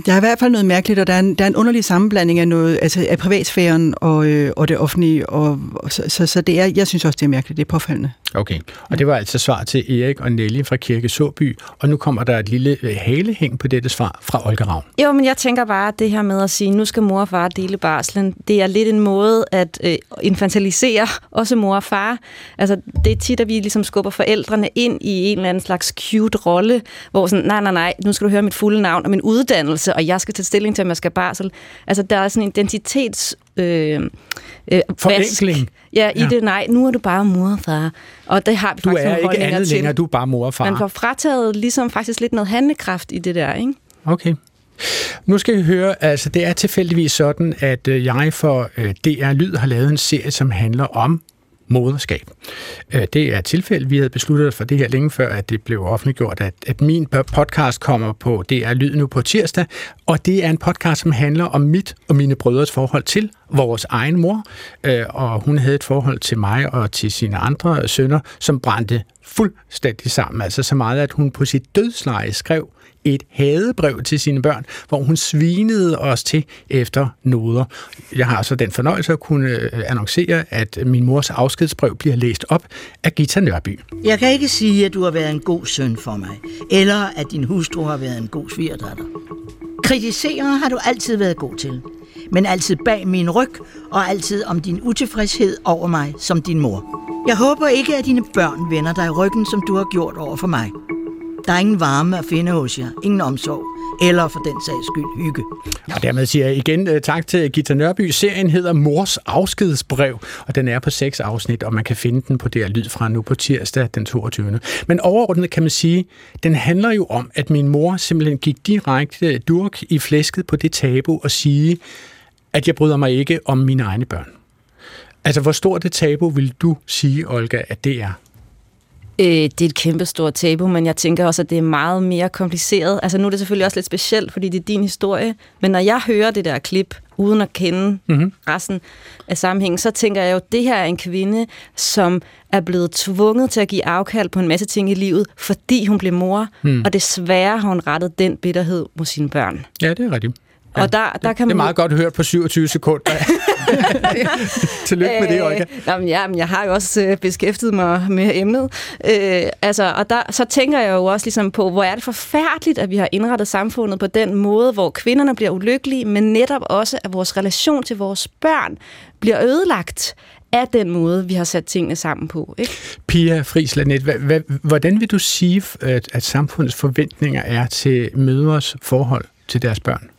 Der er i hvert fald noget mærkeligt, og der er en, der er en underlig sammenblanding af, noget, altså af privatsfæren og, øh, og det offentlige, og, og så, så, så det er, jeg synes også, det er mærkeligt, det er påfaldende. Okay, og det var altså svar til Erik og Nelly fra Kirke Såby, og nu kommer der et lille halehæng på dette svar fra Olga Ravn. Jo, men jeg tænker bare, at det her med at sige, nu skal mor og far dele barslen, det er lidt en måde at øh, infantilisere også mor og far. Altså, det er tit, at vi ligesom skubber forældrene ind i en eller anden slags cute rolle, hvor sådan, nej, nej, nej, nu skal du høre mit fulde navn og min uddannelse, og jeg skal tage stilling til, om jeg skal barsel. Altså, der er sådan en identitets... Øh, øh, Forenkling. Ja, i ja. det, nej, nu er du bare mor og far. Og det har vi du faktisk nogle holdninger til. Du er ikke andet længere, du er bare mor og far. Man får frataget ligesom faktisk lidt noget handlekraft i det der, ikke? Okay. Nu skal vi høre, altså det er tilfældigvis sådan, at jeg for D R Lyd har lavet en serie, som handler om moderskab. Det er et tilfælde. Vi havde besluttet for det her længe før, at det blev offentliggjort, at, at min podcast kommer på D R Lyd nu på tirsdag, og det er en podcast, som handler om mit og mine brødres forhold til vores egen mor, og hun havde et forhold til mig og til sine andre sønner, som brændte fuldstændig sammen, altså så meget, at hun på sit dødsleje skrev et hadebrev til sine børn, hvor hun svinede os til efter noder. Jeg har så den fornøjelse at kunne annoncere, at min mors afskedsbrev bliver læst op af Gita Nørby. Jeg kan ikke sige, at du har været en god søn for mig, eller at din hustru har været en god svigerdatter. Kritisere har du altid været god til, men altid bag min ryg og altid om din utilfredshed over mig som din mor. Jeg håber ikke, at dine børn vender dig ryggen, som du har gjort over for mig. Der er ingen varme at finde hos jer, ingen omsorg, eller for den sags skyld hygge. Og dermed siger jeg igen tak til Gita Nørby. Serien hedder Mors afskedsbrev, og den er på seks afsnit, og man kan finde den på D R Lyd fra nu på tirsdag den toogtyvende Men overordnet kan man sige, den handler jo om, at min mor simpelthen gik direkte durk i flæsket på det tabu og sige, at jeg bryder mig ikke om mine egne børn. Altså, hvor stort et tabu vil du sige, Olga, at det er? Det er et kæmpestort tabu, men jeg tænker også, at det er meget mere kompliceret. Altså, nu er det selvfølgelig også lidt specielt, fordi det er din historie, men når jeg hører det der klip, uden at kende mm-hmm. resten af sammenhængen, så tænker jeg jo, at det her er en kvinde, som er blevet tvunget til at give afkald på en masse ting i livet, fordi hun blev mor, mm. og desværre har hun rettet den bitterhed mod sine børn. Ja, det er rigtigt. Ja, og der, der kan det er meget man... godt hørt på syvogtyve sekunder. Tillykke med det, Olga. Jamen, ja, men jeg har jo også beskæftiget mig med emnet. Øh, altså, og der, så tænker jeg jo også ligesom på, hvor er det forfærdeligt, at vi har indrettet samfundet på den måde, hvor kvinderne bliver ulykkelige, men netop også, at vores relation til vores børn bliver ødelagt af den måde, vi har sat tingene sammen på. Ikke? Pia Fris Lanett, hvordan vil du sige, at, at samfundets forventninger er til mødres forhold til deres børn?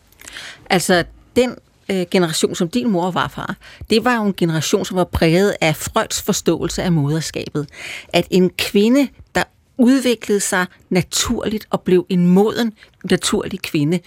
Altså, den øh, generation, som din mor var fra, det var jo en generation, som var præget af Freuds forståelse af moderskabet. At en kvinde, der udviklede sig naturligt og blev en moden, naturlig kvinde,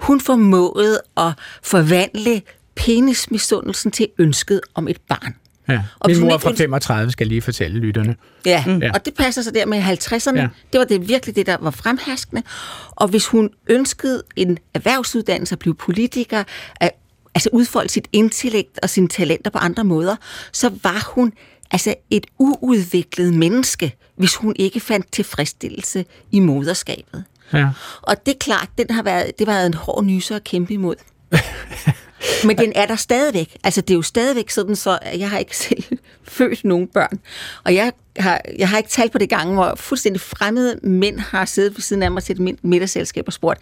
hun formåede at forvandle penismisundelsen til ønsket om et barn. Ja. Min mor fra femogtredive skal lige fortælle lytterne. Ja, mm. ja. Og det passer sig der med halvtredserne. Ja. Det var det virkelig det, der var fremherskende. Og hvis hun ønskede en erhvervsuddannelse, at blive politiker, at, altså udfolde sit intellekt og sine talenter på andre måder, så var hun altså et uudviklet menneske, hvis hun ikke fandt tilfredsstillelse i moderskabet. Ja. Og det er klart, den har været, det har været en hård nyser at kæmpe imod. Men den er der stadigvæk. Altså, det er jo stadigvæk sådan, så jeg har ikke selv født nogen børn. Og jeg har, jeg har ikke talt på det gange, hvor fuldstændig fremmede mænd har siddet ved siden af mig til et middagsselskab og spurgt,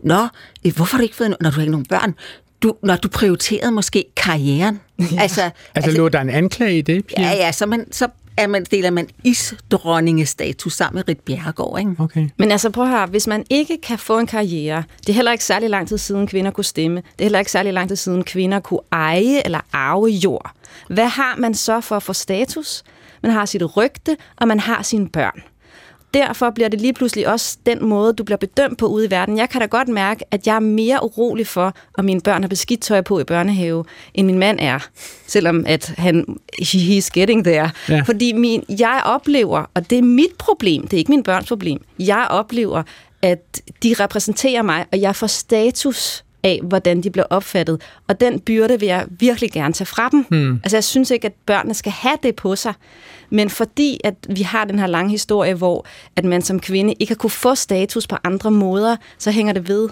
nå, hvorfor har du ikke fået, når du har ikke nogen børn? Du, når du prioriterede måske karrieren. Ja. Altså, altså, altså lå der en anklage i det, Pia? Ja, ja, så man... Så at man deler man isdronningestatus sammen med Rit Bjerregaard, ikke? Okay. Men altså prøv her, hvis man ikke kan få en karriere, det er heller ikke særlig lang tid siden kvinder kunne stemme, det er heller ikke særlig lang tid siden kvinder kunne eje eller arve jord. Hvad har man så for at få status? Man har sit rygte, og man har sine børn. Derfor bliver det lige pludselig også den måde, du bliver bedømt på ude i verden. Jeg kan da godt mærke, at jeg er mere urolig for, om mine børn har beskidt tøj på i børnehave, end min mand er. Selvom at han, he's getting there. Ja. Fordi min, jeg oplever, og det er mit problem, det er ikke min børns problem, jeg oplever, at de repræsenterer mig, og jeg får status af, hvordan de bliver opfattet. Og den byrde vil jeg virkelig gerne tage fra dem. Hmm. Altså, jeg synes ikke, at børnene skal have det på sig. Men fordi, at vi har den her lange historie, hvor at man som kvinde ikke har kunne få status på andre måder, så hænger det ved.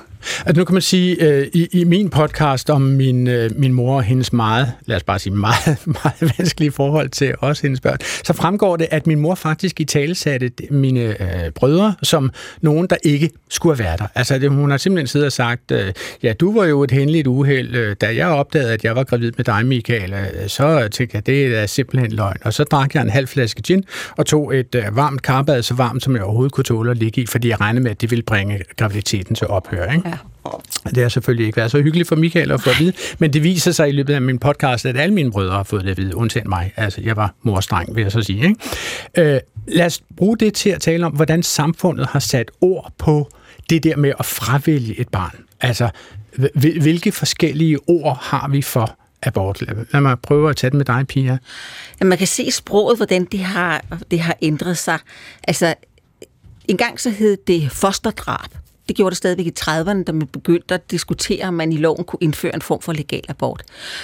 Altså, nu kan man sige, øh, i, i min podcast om min, øh, min mor og hendes meget, lad os bare sige, meget, meget vanskelige forhold til også hendes børn, så fremgår det, at min mor faktisk italesatte mine øh, brødre som nogen, der ikke skulle have været der. Altså, det, hun har simpelthen siddet og sagt, øh, ja, du var jo et hændeligt uheld. Da jeg opdagede, at jeg var gravid med dig, Michael, så tænkte jeg, det er simpelthen løgn. Og så drak jeg en halv flaske gin og tog et varmt karbad, så varmt, som jeg overhovedet kunne tåle at ligge i, fordi jeg regnede med, at det ville bringe graviditeten til ophør, ikke? Ja. Det har selvfølgelig ikke været så hyggeligt for Michael at få at vide, men det viser sig i løbet af min podcast, at alle mine brødre har fået det at vide, undtagen mig. Altså, jeg var morstreng, vil jeg så sige, ikke? Øh, lad os bruge det til at tale om, hvordan samfundet har sat ord på det der med at fravælge et barn. Altså, hvilke forskellige ord har vi for abort? Lad mig prøve at tage det med dig, Pia. Ja, man kan se sproget, hvordan det har, det har ændret sig. Altså, engang så hed det fosterdrab. Det gjorde det stadigvæk i trediverne, da man begyndte at diskutere, om man i loven kunne indføre en form for legal abort.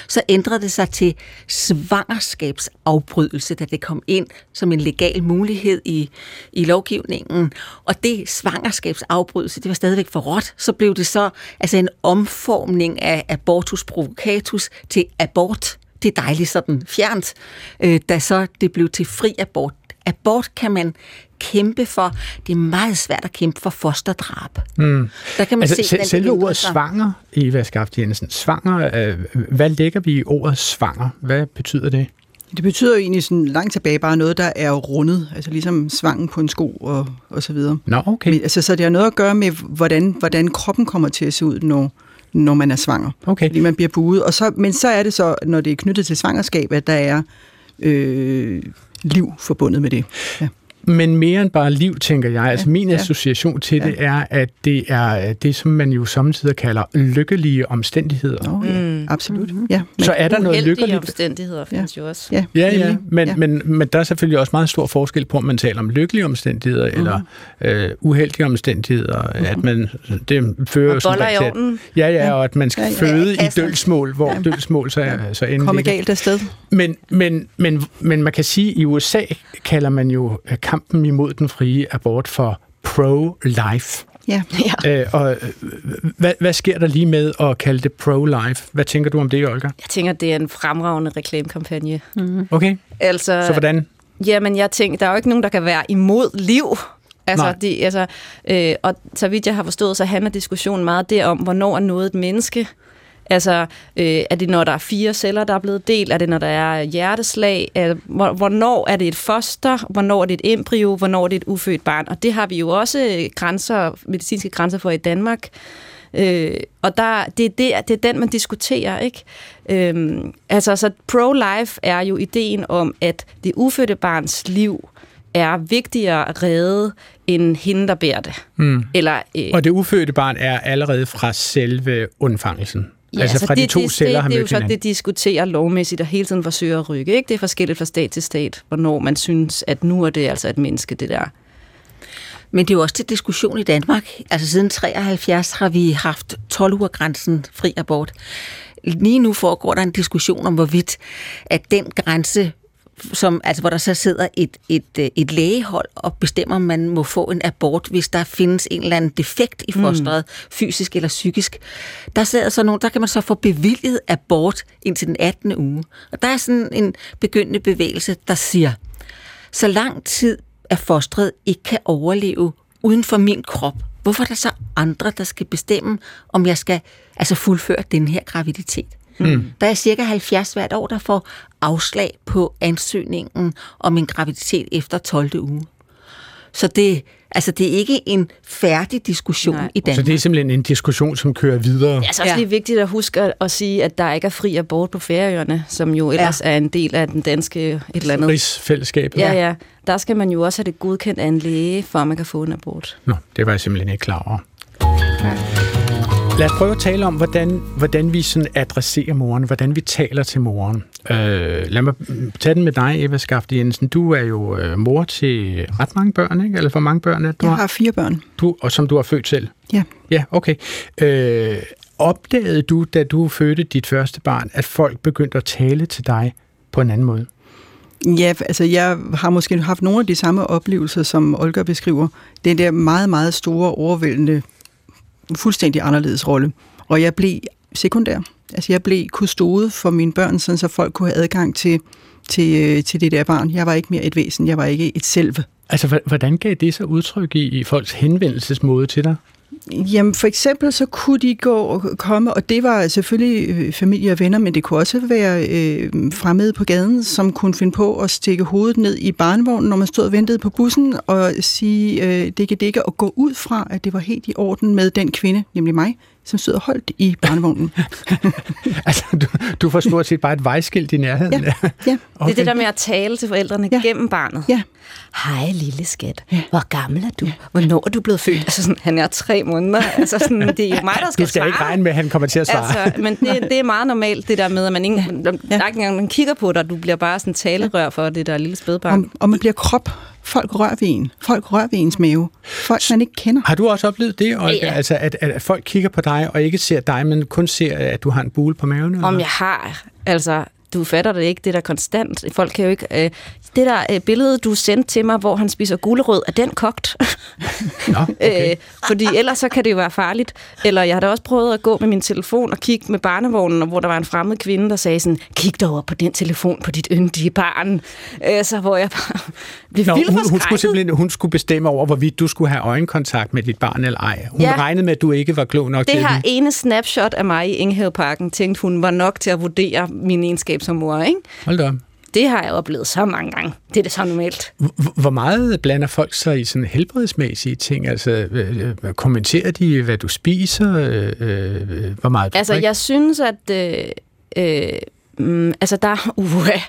Så ændrede det sig til svangerskabsafbrydelse, da det kom ind som en legal mulighed i, i lovgivningen. Og det svangerskabsafbrydelse, det var stadigvæk for råt. Så blev det så altså en omformning af abortus provocatus til abort. Det er dejligt sådan fjernt, øh, da så det blev til fri abort. Abort kan man kæmpe for. Det er meget svært at kæmpe for fosterdrab. Mm. Der kan man altså, se, selve ordet svanger, Eva Skafte Jensen, svanger, øh, hvad lægger vi i ordet svanger? Hvad betyder det? Det betyder jo egentlig sådan langt tilbage bare noget, der er rundet, altså ligesom svangen på en sko og, og så videre. Nå, okay. Men, altså, så det har noget at gøre med, hvordan, hvordan kroppen kommer til at se ud, når, når man er svanger. Okay. Fordi man bliver buet. Og så, men så er det så, når det er knyttet til svangerskab, at der er øh, liv forbundet med det. Ja. Men mere end bare liv, tænker jeg. Altså min ja. association til ja. det er, at det er det, som man jo samtidig kalder lykkelige omstændigheder. Oh, ja. mm. Absolut. Mm. Ja. Så er der noget lykkeligt. Uheldige omstændigheder findes ja. jo også. Ja, ja, ja. Men, ja. Men, men, men der er selvfølgelig også meget stor forskel på, om man taler om lykkelige omstændigheder mm. eller øh, uheldige omstændigheder. Mm. At man, det fører og boller i ovnen. Ja, ja, og at man skal ja, ja. føde ja, i dølgsmål, hvor ja. dølgsmål så, ja. så endelig. Kommer galt afsted. Men, men, men, men man kan sige, at i U S A kalder man jo kampen imod den frie abort for pro-life. Ja. ja. Æ, og hvad, hvad sker der lige med at kalde det pro-life? Hvad tænker du om det, Olga? Jeg tænker, det er en fremragende reklamekampagne. Mm-hmm. Okay, altså, så hvordan? Jamen, jeg tænker, der er jo ikke nogen, der kan være imod liv. Altså, de, altså, øh, og så vidt jeg har forstået, så handler diskussionen meget der om, hvornår er noget et menneske. Altså, øh, er det, når der er fire celler, der er blevet delt? Er det, når der er hjerteslag? Er, hvornår er det et foster? Hvornår er det et embryo? Hvornår er det et ufødt barn? Og det har vi jo også grænser, medicinske grænser for i Danmark. Øh, og der, det, er det, det er den, man diskuterer, ikke? Øh, altså, så pro-life er jo ideen om, at det ufødte barns liv er vigtigere at redde, end hende, der bærer det. Mm. Eller, øh, og det ufødte barn er allerede fra selve undfangelsen. Ja, altså, altså fra det, de to det, celler det, har mødt hinanden. Det er jo så, det diskuterer lovmæssigt og hele tiden forsøger at rykke. Ikke? Det er forskelligt fra stat til stat, hvornår man synes, at nu er det altså et menneske, det der. Men det er jo også til diskussion i Danmark. Altså siden treoghalvfjerds har vi haft tolv-uger-grænsen fri abort. Lige nu foregår der en diskussion om, hvorvidt at den grænse, som, altså, hvor der så sidder et, et, et lægehold og bestemmer, om man må få en abort, hvis der findes en eller anden defekt i fosteret, mm. fysisk eller psykisk. Der sidder så nogen, der kan man så få bevilget abort indtil den attende uge. Og der er sådan en begyndende bevægelse, der siger, så lang tid at fosteret ikke kan overleve uden for min krop, hvorfor er der så andre, der skal bestemme, om jeg skal altså fuldføre den her graviditet? Mm. Der er cirka halvfjerds hvert år, der får afslag på ansøgningen om en graviditet efter tolvte uge. Så det, altså det er ikke en færdig diskussion Nej. i Danmark. Så det er simpelthen en diskussion, som kører videre. Det er altså også lige vigtigt at huske at, at sige, at der ikke er fri abort på Færøerne, som jo ellers ja. er en del af den danske et eller andet rigsfællesskab. Ja, ja. Der skal man jo også have det godkendt af en læge, for at man kan få en abort. Nå, det var jeg simpelthen ikke klar over. Lad os prøve at tale om, hvordan, hvordan vi sådan adresserer moren, hvordan vi taler til moren. Øh, lad mig tage den med dig, Eva Skafte Jensen. Du er jo øh, mor til ret mange børn, ikke? Eller for mange børn er du? Jeg har fire børn. Du, og som du har født selv? Ja. Ja, okay. Øh, opdagede du, da du fødte dit første barn, at folk begyndte at tale til dig på en anden måde? Ja, altså jeg har måske haft nogle af de samme oplevelser, som Olga beskriver. Den der meget, meget store, overvældende fuldstændig anderledes rolle. Og jeg blev sekundær. Altså jeg blev kustode for mine børn, sådan så folk kunne have adgang til, til, til det der barn. Jeg var ikke mere et væsen, jeg var ikke et selve. Altså hvordan gav det så udtryk i, i folks henvendelsesmåde til dig? Jamen for eksempel så kunne de gå og komme, og det var selvfølgelig familie og venner, men det kunne også være øh, fremmede på gaden, som kunne finde på at stikke hovedet ned i barnevognen, når man stod og ventede på bussen, og sige øh, dikke dikke, og gå ud fra, at det var helt i orden med den kvinde, nemlig mig, som stod og holdt i barnevognen. Altså, du, du får stort set bare et vejskilt i nærheden. Ja, ja. Okay. Det er det der med at tale til forældrene ja. gennem barnet. Ja. Hej, lille skat. Ja. Hvor gammel er du? Ja. Hvornår er du blevet født? Altså, sådan, han er tre måneder. Altså, sådan, det er jo mig, der skal svare. Du skal svare. Ikke regne med, at han kommer til at svare. Altså, men det, det er meget normalt, det der med, at man ikke, ja. der, der er ikke engang, man kigger på dig, du bliver bare sådan talerør for det der lille spædbarn. Og, og man bliver krop. Folk rører ved en. Folk rører ved ens mave. Folk, man ikke kender. Har du også oplevet det, Olga? Ja. Altså, at, at folk kigger på dig og ikke ser dig, men kun ser, at du har en bule på maven? Eller? Om jeg har. Altså, du fatter det ikke. Det der konstant. Folk kan jo ikke... Øh, det der øh, billede, du sendte til mig, hvor han spiser gulerød, er den kogt? Nå, okay. øh, fordi ellers så kan det jo være farligt. Eller jeg har da også prøvet at gå med min telefon og kigge med barnevognen, hvor der var en fremmed kvinde, der sagde sådan, kig dig over på den telefon på dit yndige barn. Øh, så hvor jeg bare blev Nå, vildt hun, hun skulle simpelthen hun skulle bestemme over, hvorvidt du skulle have øjenkontakt med dit barn eller ej. Hun ja. regnede med, at du ikke var klog nok det til det. Det her ene snapshot af mig i Enghaveparken, tænkte hun var nok til at vurdere min egenskab som mor, ikke? Hold da. Det har jeg oplevet så mange gange. Det er det så normalt. Hvor meget blander folk sig i sådan helbredsmæssige ting? Altså, øh, kommenterer de, hvad du spiser? Øh, øh, hvor meget du altså, drikker? Jeg synes, at... Øh, øh, Mm, altså der, uh, ja,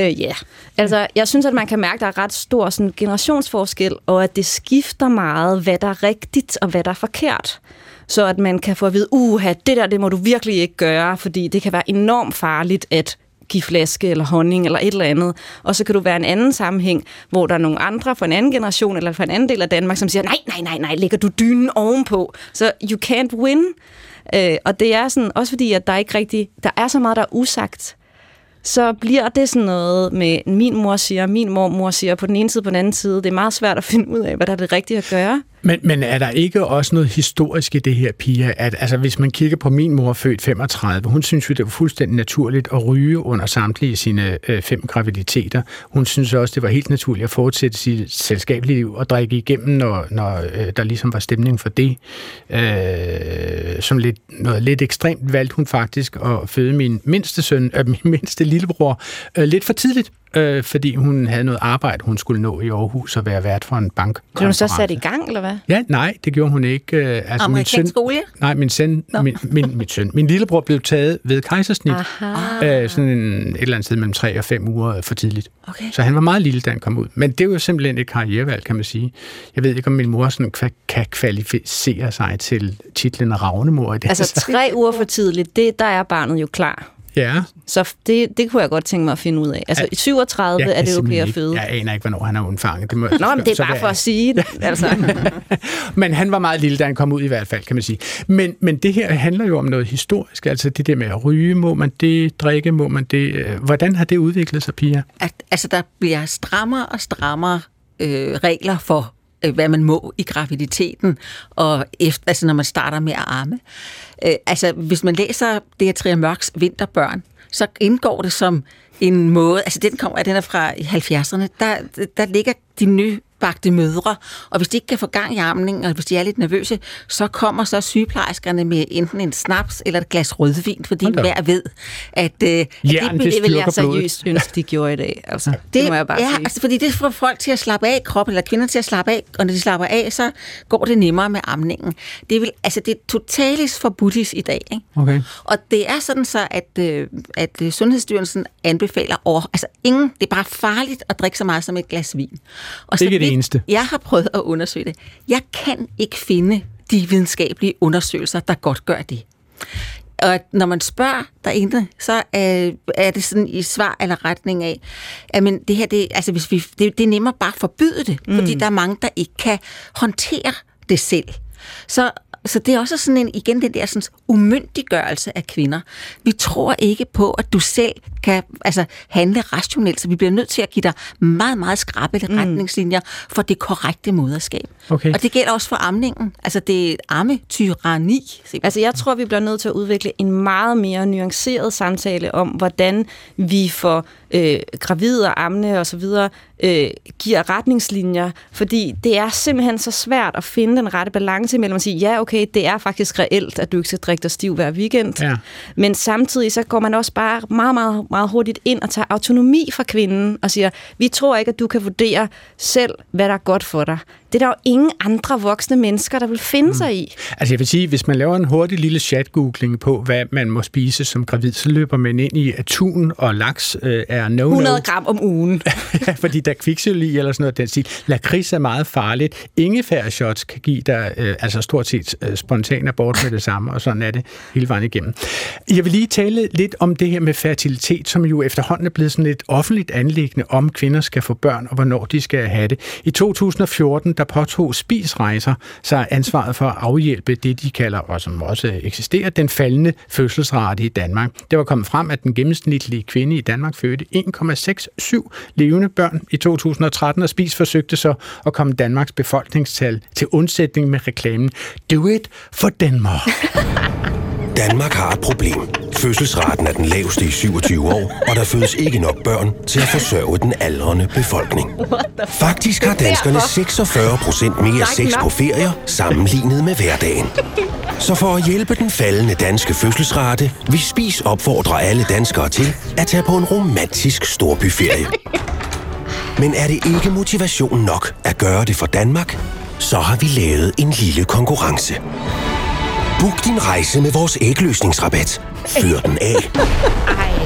uh, yeah. altså jeg synes, at man kan mærke, at der er ret stor sådan, generationsforskel, og at det skifter meget, hvad der er rigtigt og hvad der er forkert. Så at man kan få at vide, uha, det der, det må du virkelig ikke gøre, fordi det kan være enormt farligt at give flaske eller honning eller et eller andet. Og så kan du være en anden sammenhæng, hvor der er nogle andre fra en anden generation eller fra en anden del af Danmark, som siger, nej, nej, nej, nej, lægger du dynen ovenpå. Så you can't win. Øh, og det er sådan, også fordi, at der ikke rigtig, der er så meget, der er usagt. Så bliver det sådan noget med, min mor siger, min mormor siger, på den ene side, på den anden side. Det er meget svært at finde ud af, hvad der er det rigtige at gøre. Men, men er der ikke også noget historisk i det her, Pia? At, altså, hvis man kigger på min mor, født femogtredive, hun synes jo, det var fuldstændig naturligt at ryge under samtlige sine øh, fem graviditeter. Hun synes også, det var helt naturligt at fortsætte sit selskabelige liv og drikke igennem, når, når øh, der ligesom var stemning for det. Øh, som lidt, noget lidt ekstremt valgte hun faktisk at føde min mindste søn, øh, min mindste lillebror, øh, lidt for tidligt. Øh, fordi hun havde noget arbejde, hun skulle nå i Aarhus og være vært for en bankkonference. Blev hun så sat i gang, eller hvad? Ja, nej, det gjorde hun ikke. Øh, altså, amerikansk min søn, skole? Nej, min søn, no. min, min, min søn. Min lillebror blev taget ved kejsersnit, øh, sådan en, et eller andet sted mellem tre og fem uger for tidligt. Okay. Så han var meget lille, da han kom ud. Men det var jo simpelthen et karrierevalg, kan man sige. Jeg ved ikke, om min mor sådan kan kvalificere sig til titlen Ravnemor. I det altså tre uger for tidligt, det, der er barnet jo klar. Ja. Så det, det kunne jeg godt tænke mig at finde ud af. Altså i syvogtredive er det okay at føde. Jeg aner ikke, hvornår han er undfanget. Det må, Nå, men det er bare for at sige det. Altså. Men han var meget lille, da han kom ud i hvert fald, kan man sige. Men, men det her handler jo om noget historisk. Altså det der med at ryge, må man det, drikke, må man det. Hvordan har det udviklet sig, Pia? At, altså der bliver strammere og strammere øh, regler for, øh, hvad man må i graviditeten, og efter, altså når man starter med at amme. Altså, hvis man læser Tria Mørks Vinterbørn, så indgår det som en måde... Altså, den kommer, den er fra halvfjerdserne. Der, der ligger de nybagte mødre, og hvis de ikke kan få gang i amningen, og hvis de er lidt nervøse, så kommer så sygeplejerskerne med enten en snaps eller et glas rødvin, fordi hver ved, at, at det, det vil jeg seriøst ønske, de gjorde i dag. Altså, det, det må jeg bare ja, sige. Altså, fordi det får folk til at slappe af kroppen, eller kvinder til at slappe af, og når de slapper af, så går det nemmere med amningen. Det vil, altså, det er totalis forbudtis i dag. Ikke? Okay. Og det er sådan så, at, at Sundhedsstyrelsen anbefaler over... Altså, ingen, det er bare farligt at drikke så meget som et glas vin. Og så det er det eneste. Jeg har prøvet at undersøge det. Jeg kan ikke finde de videnskabelige undersøgelser, der godt gør det. Og når man spørger derinde, så er, er det sådan i svar eller retning af, at men det her, det, altså hvis vi, det, det er nemmere bare at forbyde det, mm. fordi der er mange, der ikke kan håndtere det selv. Så, så det er også sådan en, igen den der sådan, umyndiggørelse af kvinder. Vi tror ikke på, at du selv kan altså, handle rationelt, så vi bliver nødt til at give dig meget, meget skrappe mm. retningslinjer for det korrekte moderskab. Okay. Og det gælder også for amningen. Altså, det er ammetyrani. Altså, jeg tror, vi bliver nødt til at udvikle en meget mere nuanceret samtale om, hvordan vi får øh, gravide og amne og så videre øh, giver retningslinjer, fordi det er simpelthen så svært at finde den rette balance mellem at sige, ja, okay, det er faktisk reelt, at du ikke skal drikke dig stiv hver weekend, ja. Men samtidig så går man også bare meget, meget, meget hurtigt ind og tager autonomi fra kvinden og siger, vi tror ikke, at du kan vurdere selv, hvad der er godt for dig. Det er der jo ingen andre voksne mennesker, der vil finde sig i. Mm. Altså jeg vil sige, hvis man laver en hurtig lille chat-googling på, hvad man må spise som gravid, så løber man ind i, at tun og laks øh, er no-no. hundrede gram om ugen. Ja, fordi der er kviksølv i eller sådan noget den stil. Lakrids er meget farligt. Ingefærshots kan give dig øh, altså stort set øh, spontan abort med det samme, og sådan er det hele vejen igennem. Jeg vil lige tale lidt om det her med fertilitet, som jo efterhånden er blevet sådan et offentligt anliggende om kvinder skal få børn, og hvornår de skal have det. I to tusind og fjorten, der påtog Spisrejser sig ansvaret for at afhjælpe det, de kalder, og som også eksisterer, den faldende fødselsrate i Danmark. Det var kommet frem, at den gennemsnitlige kvinde i Danmark fødte en komma syv seks levende børn i to tusind og tretten, og Spis forsøgte så at komme Danmarks befolkningstal til undsætning med reklamen Do it for Denmark. Danmark har et problem. Fødselsraten er den laveste i syvogtyve år, og der fødes ikke nok børn til at forsørge den aldrende befolkning. Faktisk har danskerne seksogfyrre procent mere sex på ferier sammenlignet med hverdagen. Så for at hjælpe den faldende danske fødselsrate, vil Spis opfordre alle danskere til at tage på en romantisk storbyferie. Men er det ikke motivation nok at gøre det for Danmark? Så har vi lavet en lille konkurrence. Book din rejse med vores ægløsningsrabat. Fyr den af.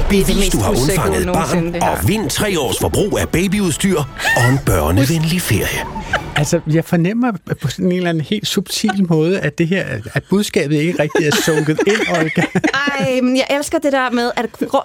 Bevis, du har undfanget et barn, og vind tre års forbrug af babyudstyr og en børnevenlig ferie. Altså, jeg fornemmer på sådan en eller anden helt subtil måde, at det her, at budskabet ikke rigtig er sunket ind, Olga. Ej, men jeg elsker det der med,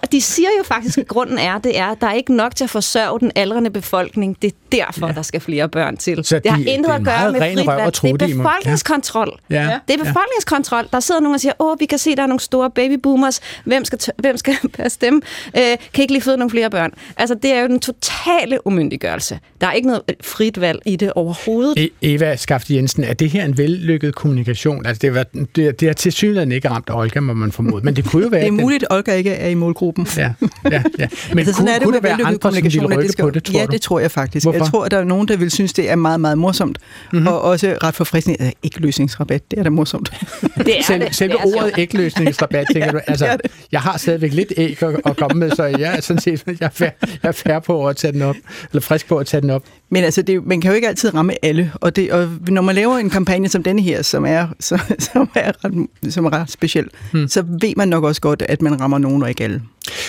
at de siger jo faktisk, at grunden er, det er, at der er ikke nok til at forsørge den aldrende befolkning. Det er derfor, ja. Der skal flere børn til. Så de, det har intet at gøre med fritvalg. Det er befolkningskontrol. Ja. Ja. Det er befolkningskontrol. Der sidder nogen og siger, åh, vi kan se, der er nogle store babyboomers. Hvem skal, t- hvem skal passe dem? Øh, kan ikke lige føde nogle flere børn? Altså, det er jo den totale umyndiggørelse. Der er ikke noget fritvalg i det overhovedet. E- Eva Skafte Jensen, er det her en vellykket kommunikation? Altså, det, var, det, det har tilsyneladende ikke ramt Olga, må man formode. Men det kunne jo være... det er muligt, at Olga ikke er i målgruppen. Ja, ja, ja. Men altså, kunne, kunne der være andre, som ville rykke det skal... på det, tror Ja, du? Det tror jeg faktisk. Hvorfor? Jeg tror, at der er nogen, der vil synes, det er meget, meget morsomt. Mm-hmm. Og også ret forfriskende. Altså, ægløsningsrabat, det er da morsomt. Det er Sel- det. Selve det er ordet ægløsningsrabat, tænker ja, du, altså, det det. Jeg har stadigvæk lidt æg at, at komme med, så jeg er sådan set, jeg er fair, jeg er fair på at tage den op, eller frisk på at tage den op. Men altså, det, man kan jo ikke altid ramme alle, og, det, og når man laver en kampagne som denne her, som er, så, som er, ret, som er ret speciel, hmm. så ved man nok også godt, at man rammer nogen og ikke alle.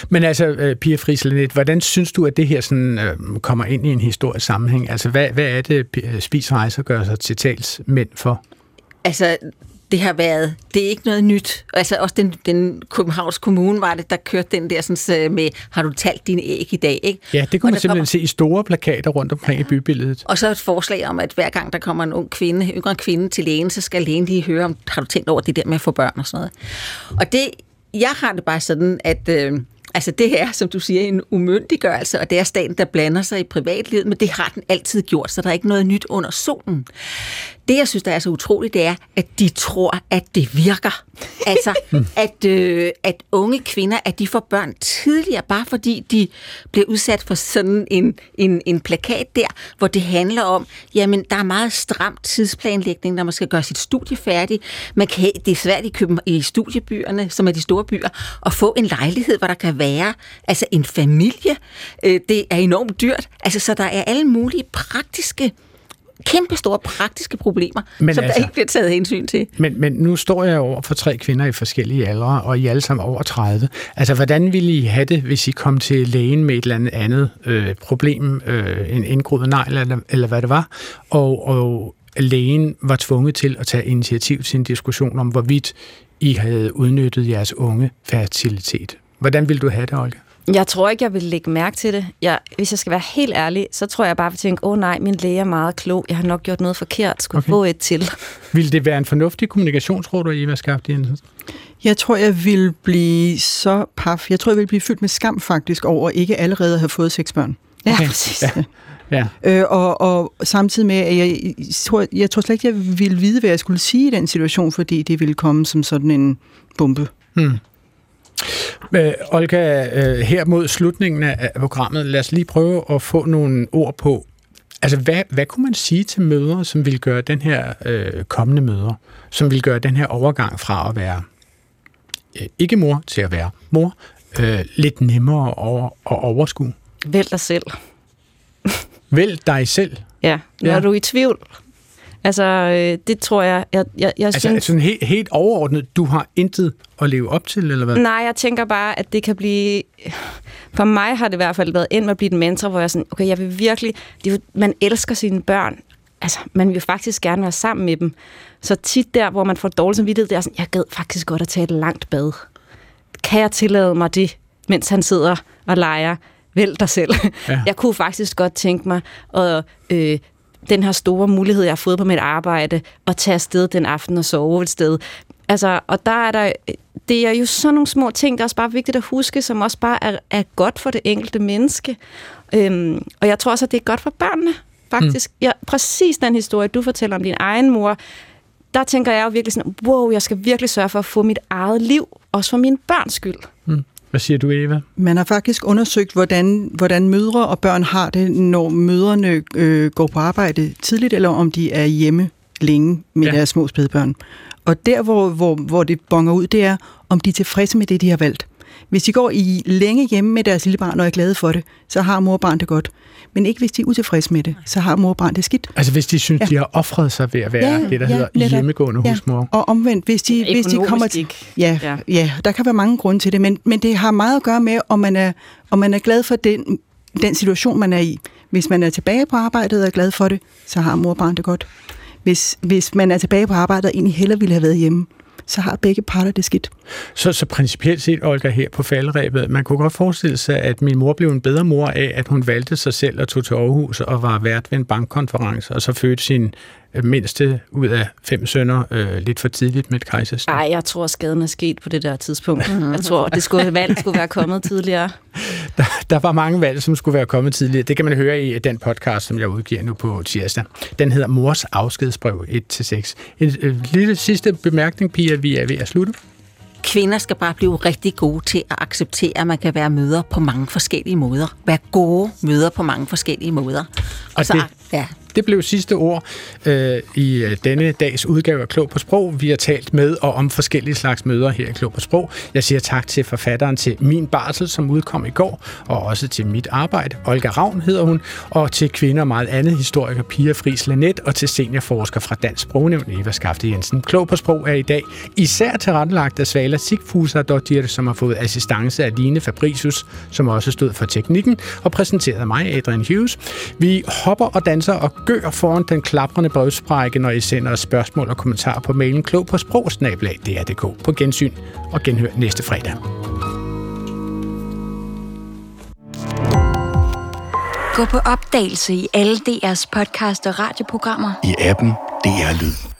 Men altså, Pia Fris Lanett, hvordan synes du, at det her sådan, øh, kommer ind i en historisk sammenhæng? Altså, hvad, hvad er det, Spis Rejser gør sig til talsmænd for? Altså... Det har været, det er ikke noget nyt. Altså også den, den Københavns Kommune var det, der kørte den der sådan, med, har du talt dine æg i dag? Ikke? Ja, det kunne og man simpelthen kommer... se i store plakater rundt omkring ja. I bybilledet. Og så et forslag om, at hver gang der kommer en ung kvinde, yngre kvinde til lægen, så skal lægen lige høre, om har du tænkt over det der med at få børn og sådan noget. Og det, jeg har det bare sådan, at... Øh, Altså det er, som du siger, en umyndiggørelse, og det er staten, der blander sig i privatlivet, men det har den altid gjort, så der er ikke noget nyt under solen. Det, jeg synes, der er så utroligt, det er, at de tror, at det virker. Altså, at, øh, at unge kvinder, at de får børn tidligere, bare fordi de bliver udsat for sådan en, en, en plakat der, hvor det handler om, jamen, der er meget stram tidsplanlægning, når man skal gøre sit studie færdigt. Man kan, det er svært i, Køben, i studiebyerne, som er de store byer, at få en lejlighed, hvor der kan være altså en familie, det er enormt dyrt. Altså, så der er alle mulige praktiske, kæmpe store praktiske problemer, men som altså, der ikke bliver taget hensyn til. Men, men nu står jeg over for tre kvinder i forskellige aldre, og I alle sammen over tredive. Altså, hvordan ville I have det, hvis I kom til lægen med et eller andet andet øh, problem, øh, en indgroet negl, eller, eller hvad det var, og, og lægen var tvunget til at tage initiativ til en diskussion om, hvorvidt I havde udnyttet jeres unge fertilitet? Hvordan vil du have det, Olga? Jeg tror ikke, jeg vil lægge mærke til det. Jeg, hvis jeg skal være helt ærlig, så tror jeg bare, at jeg vil tænke, åh oh, nej, min læge er meget klog. Jeg har nok gjort noget forkert. Skulle okay. få et til. Vil det være en fornuftig kommunikationsråd, og Eva Skafte Jensen? Jeg tror, jeg vil blive så paf. Jeg tror, jeg vil blive fyldt med skam faktisk over ikke allerede at have fået seks børn. Ja, okay. Præcis. Ja. Ja. Øh, og, og samtidig med, at jeg, jeg, tror, jeg tror slet ikke, jeg ville vide, hvad jeg skulle sige i den situation, fordi det ville komme som sådan en bombe. Hmm. Øh, Olga, øh, her mod slutningen af programmet, lad os lige prøve at få nogle ord på, altså hvad, hvad kunne man sige til mødre, som vil gøre den her øh, kommende mødre, som vil gøre den her overgang fra at være øh, ikke mor til at være mor, øh, lidt nemmere at, at overskue? Vælg dig selv. Vælg dig selv? Ja, når ja. Du er i tvivl. Altså, øh, det tror jeg, jeg, jeg, jeg altså, synes... Altså, sådan helt, helt overordnet, du har intet at leve op til, eller hvad? Nej, jeg tænker bare, at det kan blive... For mig har det i hvert fald været ind med at blive den mentor, hvor jeg sådan, okay, jeg vil virkelig... Det, man elsker sine børn. Altså, man vil faktisk gerne være sammen med dem. Så tit der, hvor man får dårlig samvittighed, det er sådan, jeg gad faktisk godt at tage et langt bad. Kan jeg tillade mig det, mens han sidder og leger? Vælg dig selv. Ja. Jeg kunne faktisk godt tænke mig at... Øh, den her store mulighed, jeg har fået på mit arbejde, at tage afsted den aften og sove et sted. Altså, og der er der, det er jo sådan nogle små ting, der er også bare vigtigt at huske, som også bare er, er godt for det enkelte menneske. Øhm, og jeg tror også, at det er godt for børnene, faktisk. Mm. Ja, præcis den historie, du fortæller om din egen mor, der tænker jeg jo virkelig sådan, wow, jeg skal virkelig sørge for at få mit eget liv, også for mine børns skyld. Mm. Hvad siger du, Eva? Man har faktisk undersøgt, hvordan, hvordan mødre og børn har det, når mødrene øh, går på arbejde tidligt, eller om de er hjemme længe med ja. deres små spædbørn. Og der, hvor, hvor, hvor det bonger ud, det er, om de er tilfredse med det, de har valgt. Hvis de går i længe hjemme med deres lille barn og er glade for det, så har mor og barn det godt. Men ikke hvis de er utilfredse med det, så har mor og barn det skidt. Altså hvis de synes, ja. de har offret sig ved at være ja, det, der ja, hedder netop. hjemmegående ja. husmor. Og omvendt, hvis de, hvis de kommer til... Ja, ja. ja, der kan være mange grunde til det, men, men det har meget at gøre med, om man er, om man er glad for den, den situation, man er i. Hvis man er tilbage på arbejdet og er glad for det, så har mor og barn det godt. Hvis, hvis man er tilbage på arbejdet og egentlig hellere ville have været hjemme, så har begge parter det skidt. Så, så principielt set, Olga, her på falderæbet, man kunne godt forestille sig, at min mor blev en bedre mor af, at hun valgte sig selv og tog til Aarhus og var vært ved en bankkonference, og så fødte sin mindste ud af fem sønner øh, lidt for tidligt med et kejsersnit. Nej, jeg tror, skaden er sket på det der tidspunkt. Jeg tror, det skulle, valget skulle være kommet tidligere. Der, der var mange valg, som skulle være kommet tidligere. Det kan man høre i den podcast, som jeg udgiver nu på tirsdag. Den hedder Mors afskedsbrev et til seks. En øh, lille sidste bemærkning, Pia, vi er ved at slutte. Kvinder skal bare blive rigtig gode til at acceptere, at man kan være mødre på mange forskellige måder. Være gode mødre på mange forskellige måder. Og så, det, ja. det blev sidste ord øh, i denne dags udgave af Klog på Sprog. Vi har talt med og om forskellige slags møder her i Klog på Sprog. Jeg siger tak til forfatteren til Min Barsel, som udkom i går, og også til Mit Arbejde. Olga Ravn hedder hun, og til kvinder og meget andet historiker Pia Fris Lanett, og til seniorforsker fra Dansk Sprognævn Eva Skafte Jensen. Klog på Sprog er i dag især tilrettelagt af Svala Sigfuser, som har fået assistance af Line Fabricius, som også stod for teknikken, og præsenterede mig, Adrian Hughes. Vi hopper og danser og gør foran den klaprende brevsprække, når I sender spørgsmål og kommentarer på mailen klog på sprog snabel-a d r punktum d k. På gensyn og genhør næste fredag. Gå på opdagelse i alle D R's podcast og radioprogrammer. I appen D R Lyd.